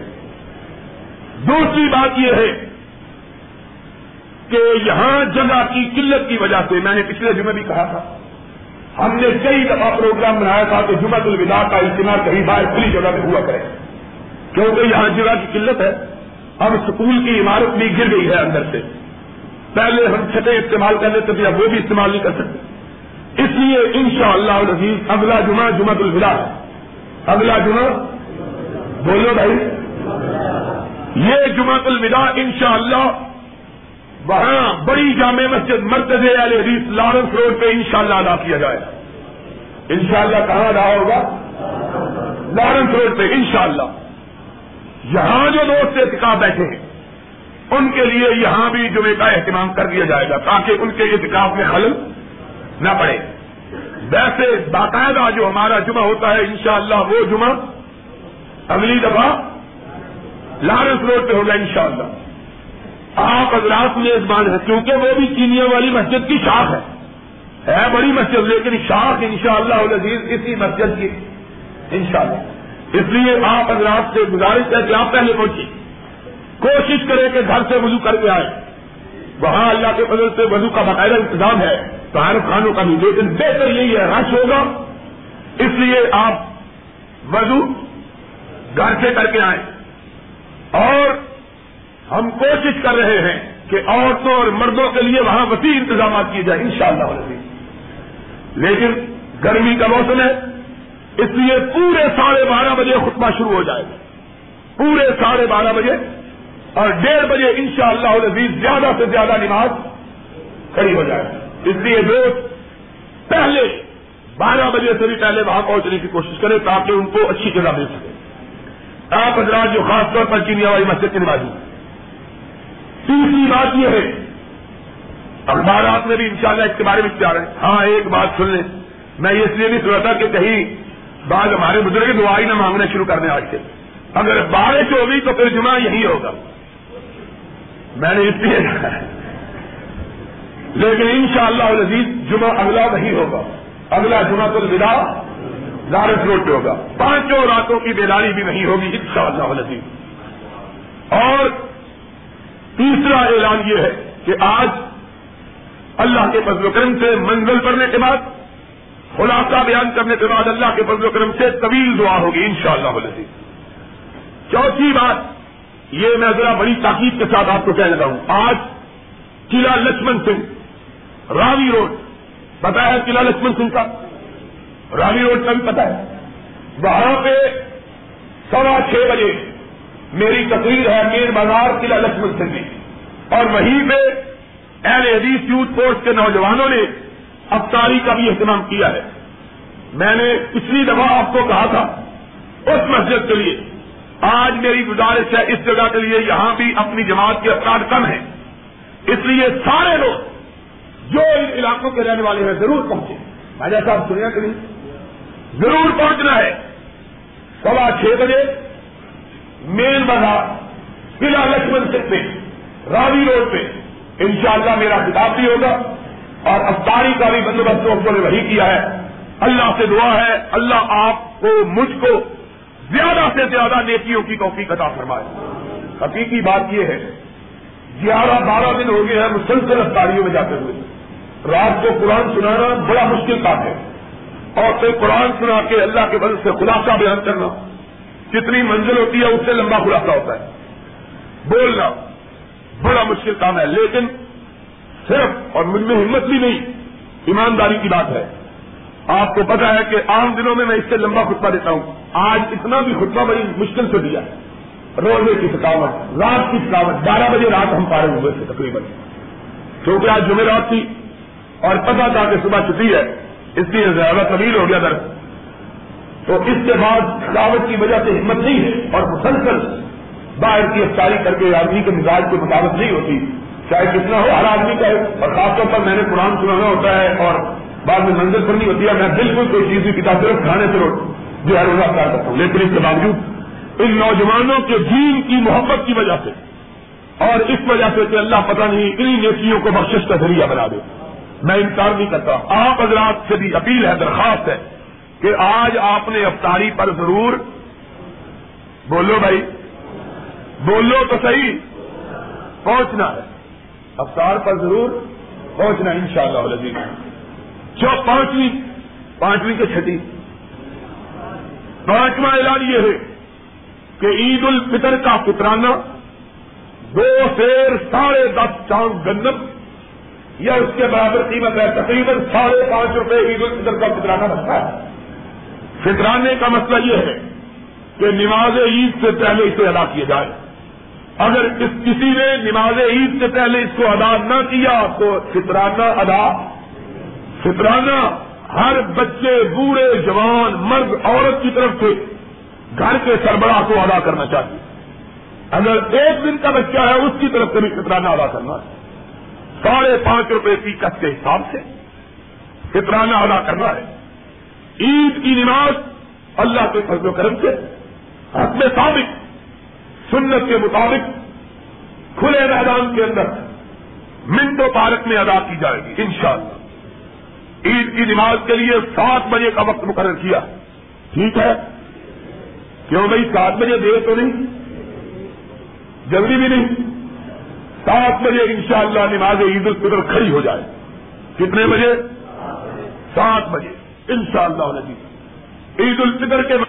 دوسری بات یہ ہے کہ یہاں جگہ کی قلت کی وجہ سے, میں نے پچھلے جمعے بھی کہا تھا, ہم نے کئی دفعہ پروگرام بنایا تھا کہ جمعہ الوداع کا اجتماع کہیں باہر کھلی جگہ میں ہوا کرے, کیونکہ یہاں جگہ کی قلت ہے. اب سکول کی عمارت بھی گر گئی ہے اندر سے, پہلے ہم چھتیں استعمال کر لیتے تھے, اب وہ بھی استعمال نہیں کر سکتے. اس لیے انشاءاللہ العزیز اگلا جمعہ جمعۃ الوداع, اگلا جمعہ, بولو بھائی, یہ جمعۃ الوداع انشاءاللہ وہاں بڑی جامع مسجد مرکز اہل حدیث لارنس روڈ پہ انشاءاللہ ادا کیا جائے گا. انشاءاللہ کہاں ادا ہوگا؟ لارنس روڈ پہ انشاءاللہ. یہاں جو دوست اعتکاف بیٹھے ہیں ان کے لیے یہاں بھی جمعے کا اہتمام کر دیا جائے گا تاکہ ان کے اعتکاف میں خلل نہ پڑے. ویسے باقاعدہ جو ہمارا جمعہ ہوتا ہے انشاءاللہ وہ جمعہ اگلی دفعہ لارنس روڈ پہ ہوگا انشاءاللہ. آپ حضرات میزبان ہیں, کیونکہ وہ بھی چینیوں والی مسجد کی شاخ ہے بڑی مسجد, لیکن شاخ انشاءاللہ العزیز اسی مسجد کی انشاءاللہ. اس لیے آپ حضرات سے گزارش ہے کہ آپ پہلے پہنچیے, کوشش کریں کہ گھر سے وضو کر کے آئیں. وہاں اللہ کے فضل سے وضو کا باقاعدہ انتظام ہے, طہارت خانوں کا بھی, لیکن بہتر یہی ہے رش ہوگا, اس لیے آپ وضو گھر سے کر کے آئیں. اور ہم کوشش کر رہے ہیں کہ عورتوں اور مردوں کے لیے وہاں وسیع انتظامات کیے جائیں انشاءاللہ العزیز. لیکن گرمی کا موسم ہے, اس لیے پورے 12:30 بجے خطبہ شروع ہو جائے گا, پورے 12:30 بجے اور 1:30 بجے انشاءاللہ العزیز زیادہ سے زیادہ نماز کھڑی ہو جائے گی. اس لیے دوست پہلے 12 بجے سے بھی پہلے وہاں پہنچنے کی کوشش کریں تاکہ ان کو اچھی جگہ مل سکے. آپ حضرات جو خاص طور پر چینی ہوائی مسجد کی نمازی. تیسری بات یہ ہے, اخبارات میں بھی انشاءاللہ اس کے بارے میں اختیار ہے. ہاں ایک بات سن لیں, میں یہ اس لیے نہیں سنا تھا کہ کہیں بعض ہمارے بزرگ دعائی نہ مانگنا شروع کر دیں آج سے. اگر بارش ہوگی تو پھر جمعہ یہی ہوگا, میں نے اس لیے, لیکن انشاءاللہ العزیز جمعہ اگلا وہی ہوگا, اگلا جمعہ الوداع لارنس روڈ پہ ہوگا. 5 راتوں کی بیداری بھی وہی ہوگی انشاءاللہ العزیز. اور تیسرا اعلان یہ ہے کہ آج اللہ کے فضل و کرم سے منزل پڑھنے کے بعد خلاصہ بیان کرنے کے بعد اللہ کے فضل و کرم سے طویل دعا ہوگی انشاءاللہ العزیز. چوتھی بات یہ میں ذرا بڑی تاکید کے ساتھ آپ کو کہہ رہا ہوں, آج قلعہ لکشمن سنگھ راوی روڈ پتا ہے, قلعہ لکشمن سنگھ کا راوی روڈ کا بھی پتا ہے, وہاں پہ 6:15 بجے میری تقریر ہے میر بازار قلعہ لکشمن سنگھ میں, اور وہیں پہ اہل حدیث یوتھ فورس کے نوجوانوں نے افطاری کا بھی اہتمام کیا ہے. میں نے پچھلی دفعہ آپ کو کہا تھا اس مسجد کے لیے, آج میری گزارش ہے اس جگہ کے لیے, یہاں بھی اپنی جماعت کے افراد کم ہیں, اس لیے سارے لوگ جو ان علاقوں کے رہنے والے ہیں ضرور پہنچیں. راجا صاحب سنیا کہ نہیں, ضرور پہنچنا ہے. 6:15 بجے مین بازار قلعہ لکشمن سنگھ پہ راوی روڈ پہ انشاءاللہ میرا خطاب بھی ہوگا, اور افطاری کا بھی بندوبست لوگوں نے وہی کیا ہے. اللہ سے دعا ہے اللہ آپ کو مجھ کو زیادہ سے زیادہ نیکیوں کی توفیق عطا فرمائے. حقیقی بات یہ ہے 11-12 دن ہو گئے ہیں مسلسل افطاریوں میں جاتے ہوئے, رات کو قرآن سنانا بڑا مشکل کام ہے, اور پھر قرآن سنا کے اللہ کے فضل سے خلاصہ بیان کرنا, جتنی منزل ہوتی ہے اس سے لمبا خلاصہ ہوتا ہے, بولنا بڑا مشکل کام ہے. لیکن صرف اور مجھ میں ہمت بھی نہیں, ایمانداری کی بات ہے. آپ کو پتا ہے کہ عام دنوں میں اس سے لمبا خطبہ دیتا ہوں, آج اتنا بھی خطبہ بڑی مشکل سے دیا. روزے کی تھکاوٹ, رات کی تھکاوٹ, 12 بجے رات ہم پارے ہوئے تھے تقریباً, کیونکہ آج جمعرات تھی اور پتا تھا کہ صبح چھٹی ہے, اس لیے زیادہ طویل ہو گیا درد. تو اس کے بعد تھکاوٹ کی وجہ سے ہمت نہیں ہے, اور مسلسل باہر کی افطاری کر کے آدمی کے مزاج کو مطابق نہیں ہوتی, چاہے کتنا ہو ہر آدمی کا, اور خاص طور پر میں نے قرآن سنانا ہوتا ہے اور بعد میں منزل پر نہیں ہوتی ہے. میں بالکل کوئی چیز بھی کتاب صرف کھانے سے جو ہے روزہ کر سکتا ہوں, لیکن اس کے باوجود ان نوجوانوں کے دین کی محبت کی وجہ سے اور اس وجہ سے کہ اللہ پتہ نہیں اتنی نیکیوں کو بخشش کا ذریعہ بنا دے, میں انکار نہیں کرتا. آپ حضرات سے بھی اپیل ہے, درخواست ہے کہ آج آپ نے افطاری پر ضرور بولو, بھائی بولو تو صحیح, پہنچنا ہے افطار پر ضرور پہنچنا انشاءاللہ العزیز. جو پانچویں کے چھٹی پانچواں اعلان یہ ہے کہ عید الفطر کا فطرانہ 2 سیر 10.5 چاند گندم یا اس کے برابر قیمت ہے, تقریباً 5.5 روپے عید الفطر کا فطرانہ بنتا ہے. فطرانے کا مسئلہ یہ ہے کہ نماز عید سے پہلے اسے ادا کیا جائے. اگر کسی نے نماز عید سے پہلے اس کو ادا نہ کیا تو فطرانہ ہر بچے بوڑھے جوان مرد عورت کی طرف سے گھر کے سربراہ کو ادا کرنا چاہیے. اگر 1 دن کا بچہ ہے اس کی طرف سے بھی فطرانہ ادا کرنا ہے, 5.5 روپے کی کس کے حساب سے فطرانہ ادا کرنا ہے. عید کی نماز اللہ کے فضل و کرم سے حق میں ثابت سنت کے مطابق کھلے میدان کے اندر منٹو پارک میں ادا کی جائے گی انشاءاللہ. عید کی نماز کے لیے 7 بجے کا وقت مقرر کیا, ٹھیک ہے, کیوں بھائی 7 بجے دیر تو نہیں, جلدی بھی نہیں. 7 بجے انشاءاللہ نماز عید الفطر کھڑی ہو جائے. کتنے بجے؟ 7 بجے انشاءاللہ عید الفطر کے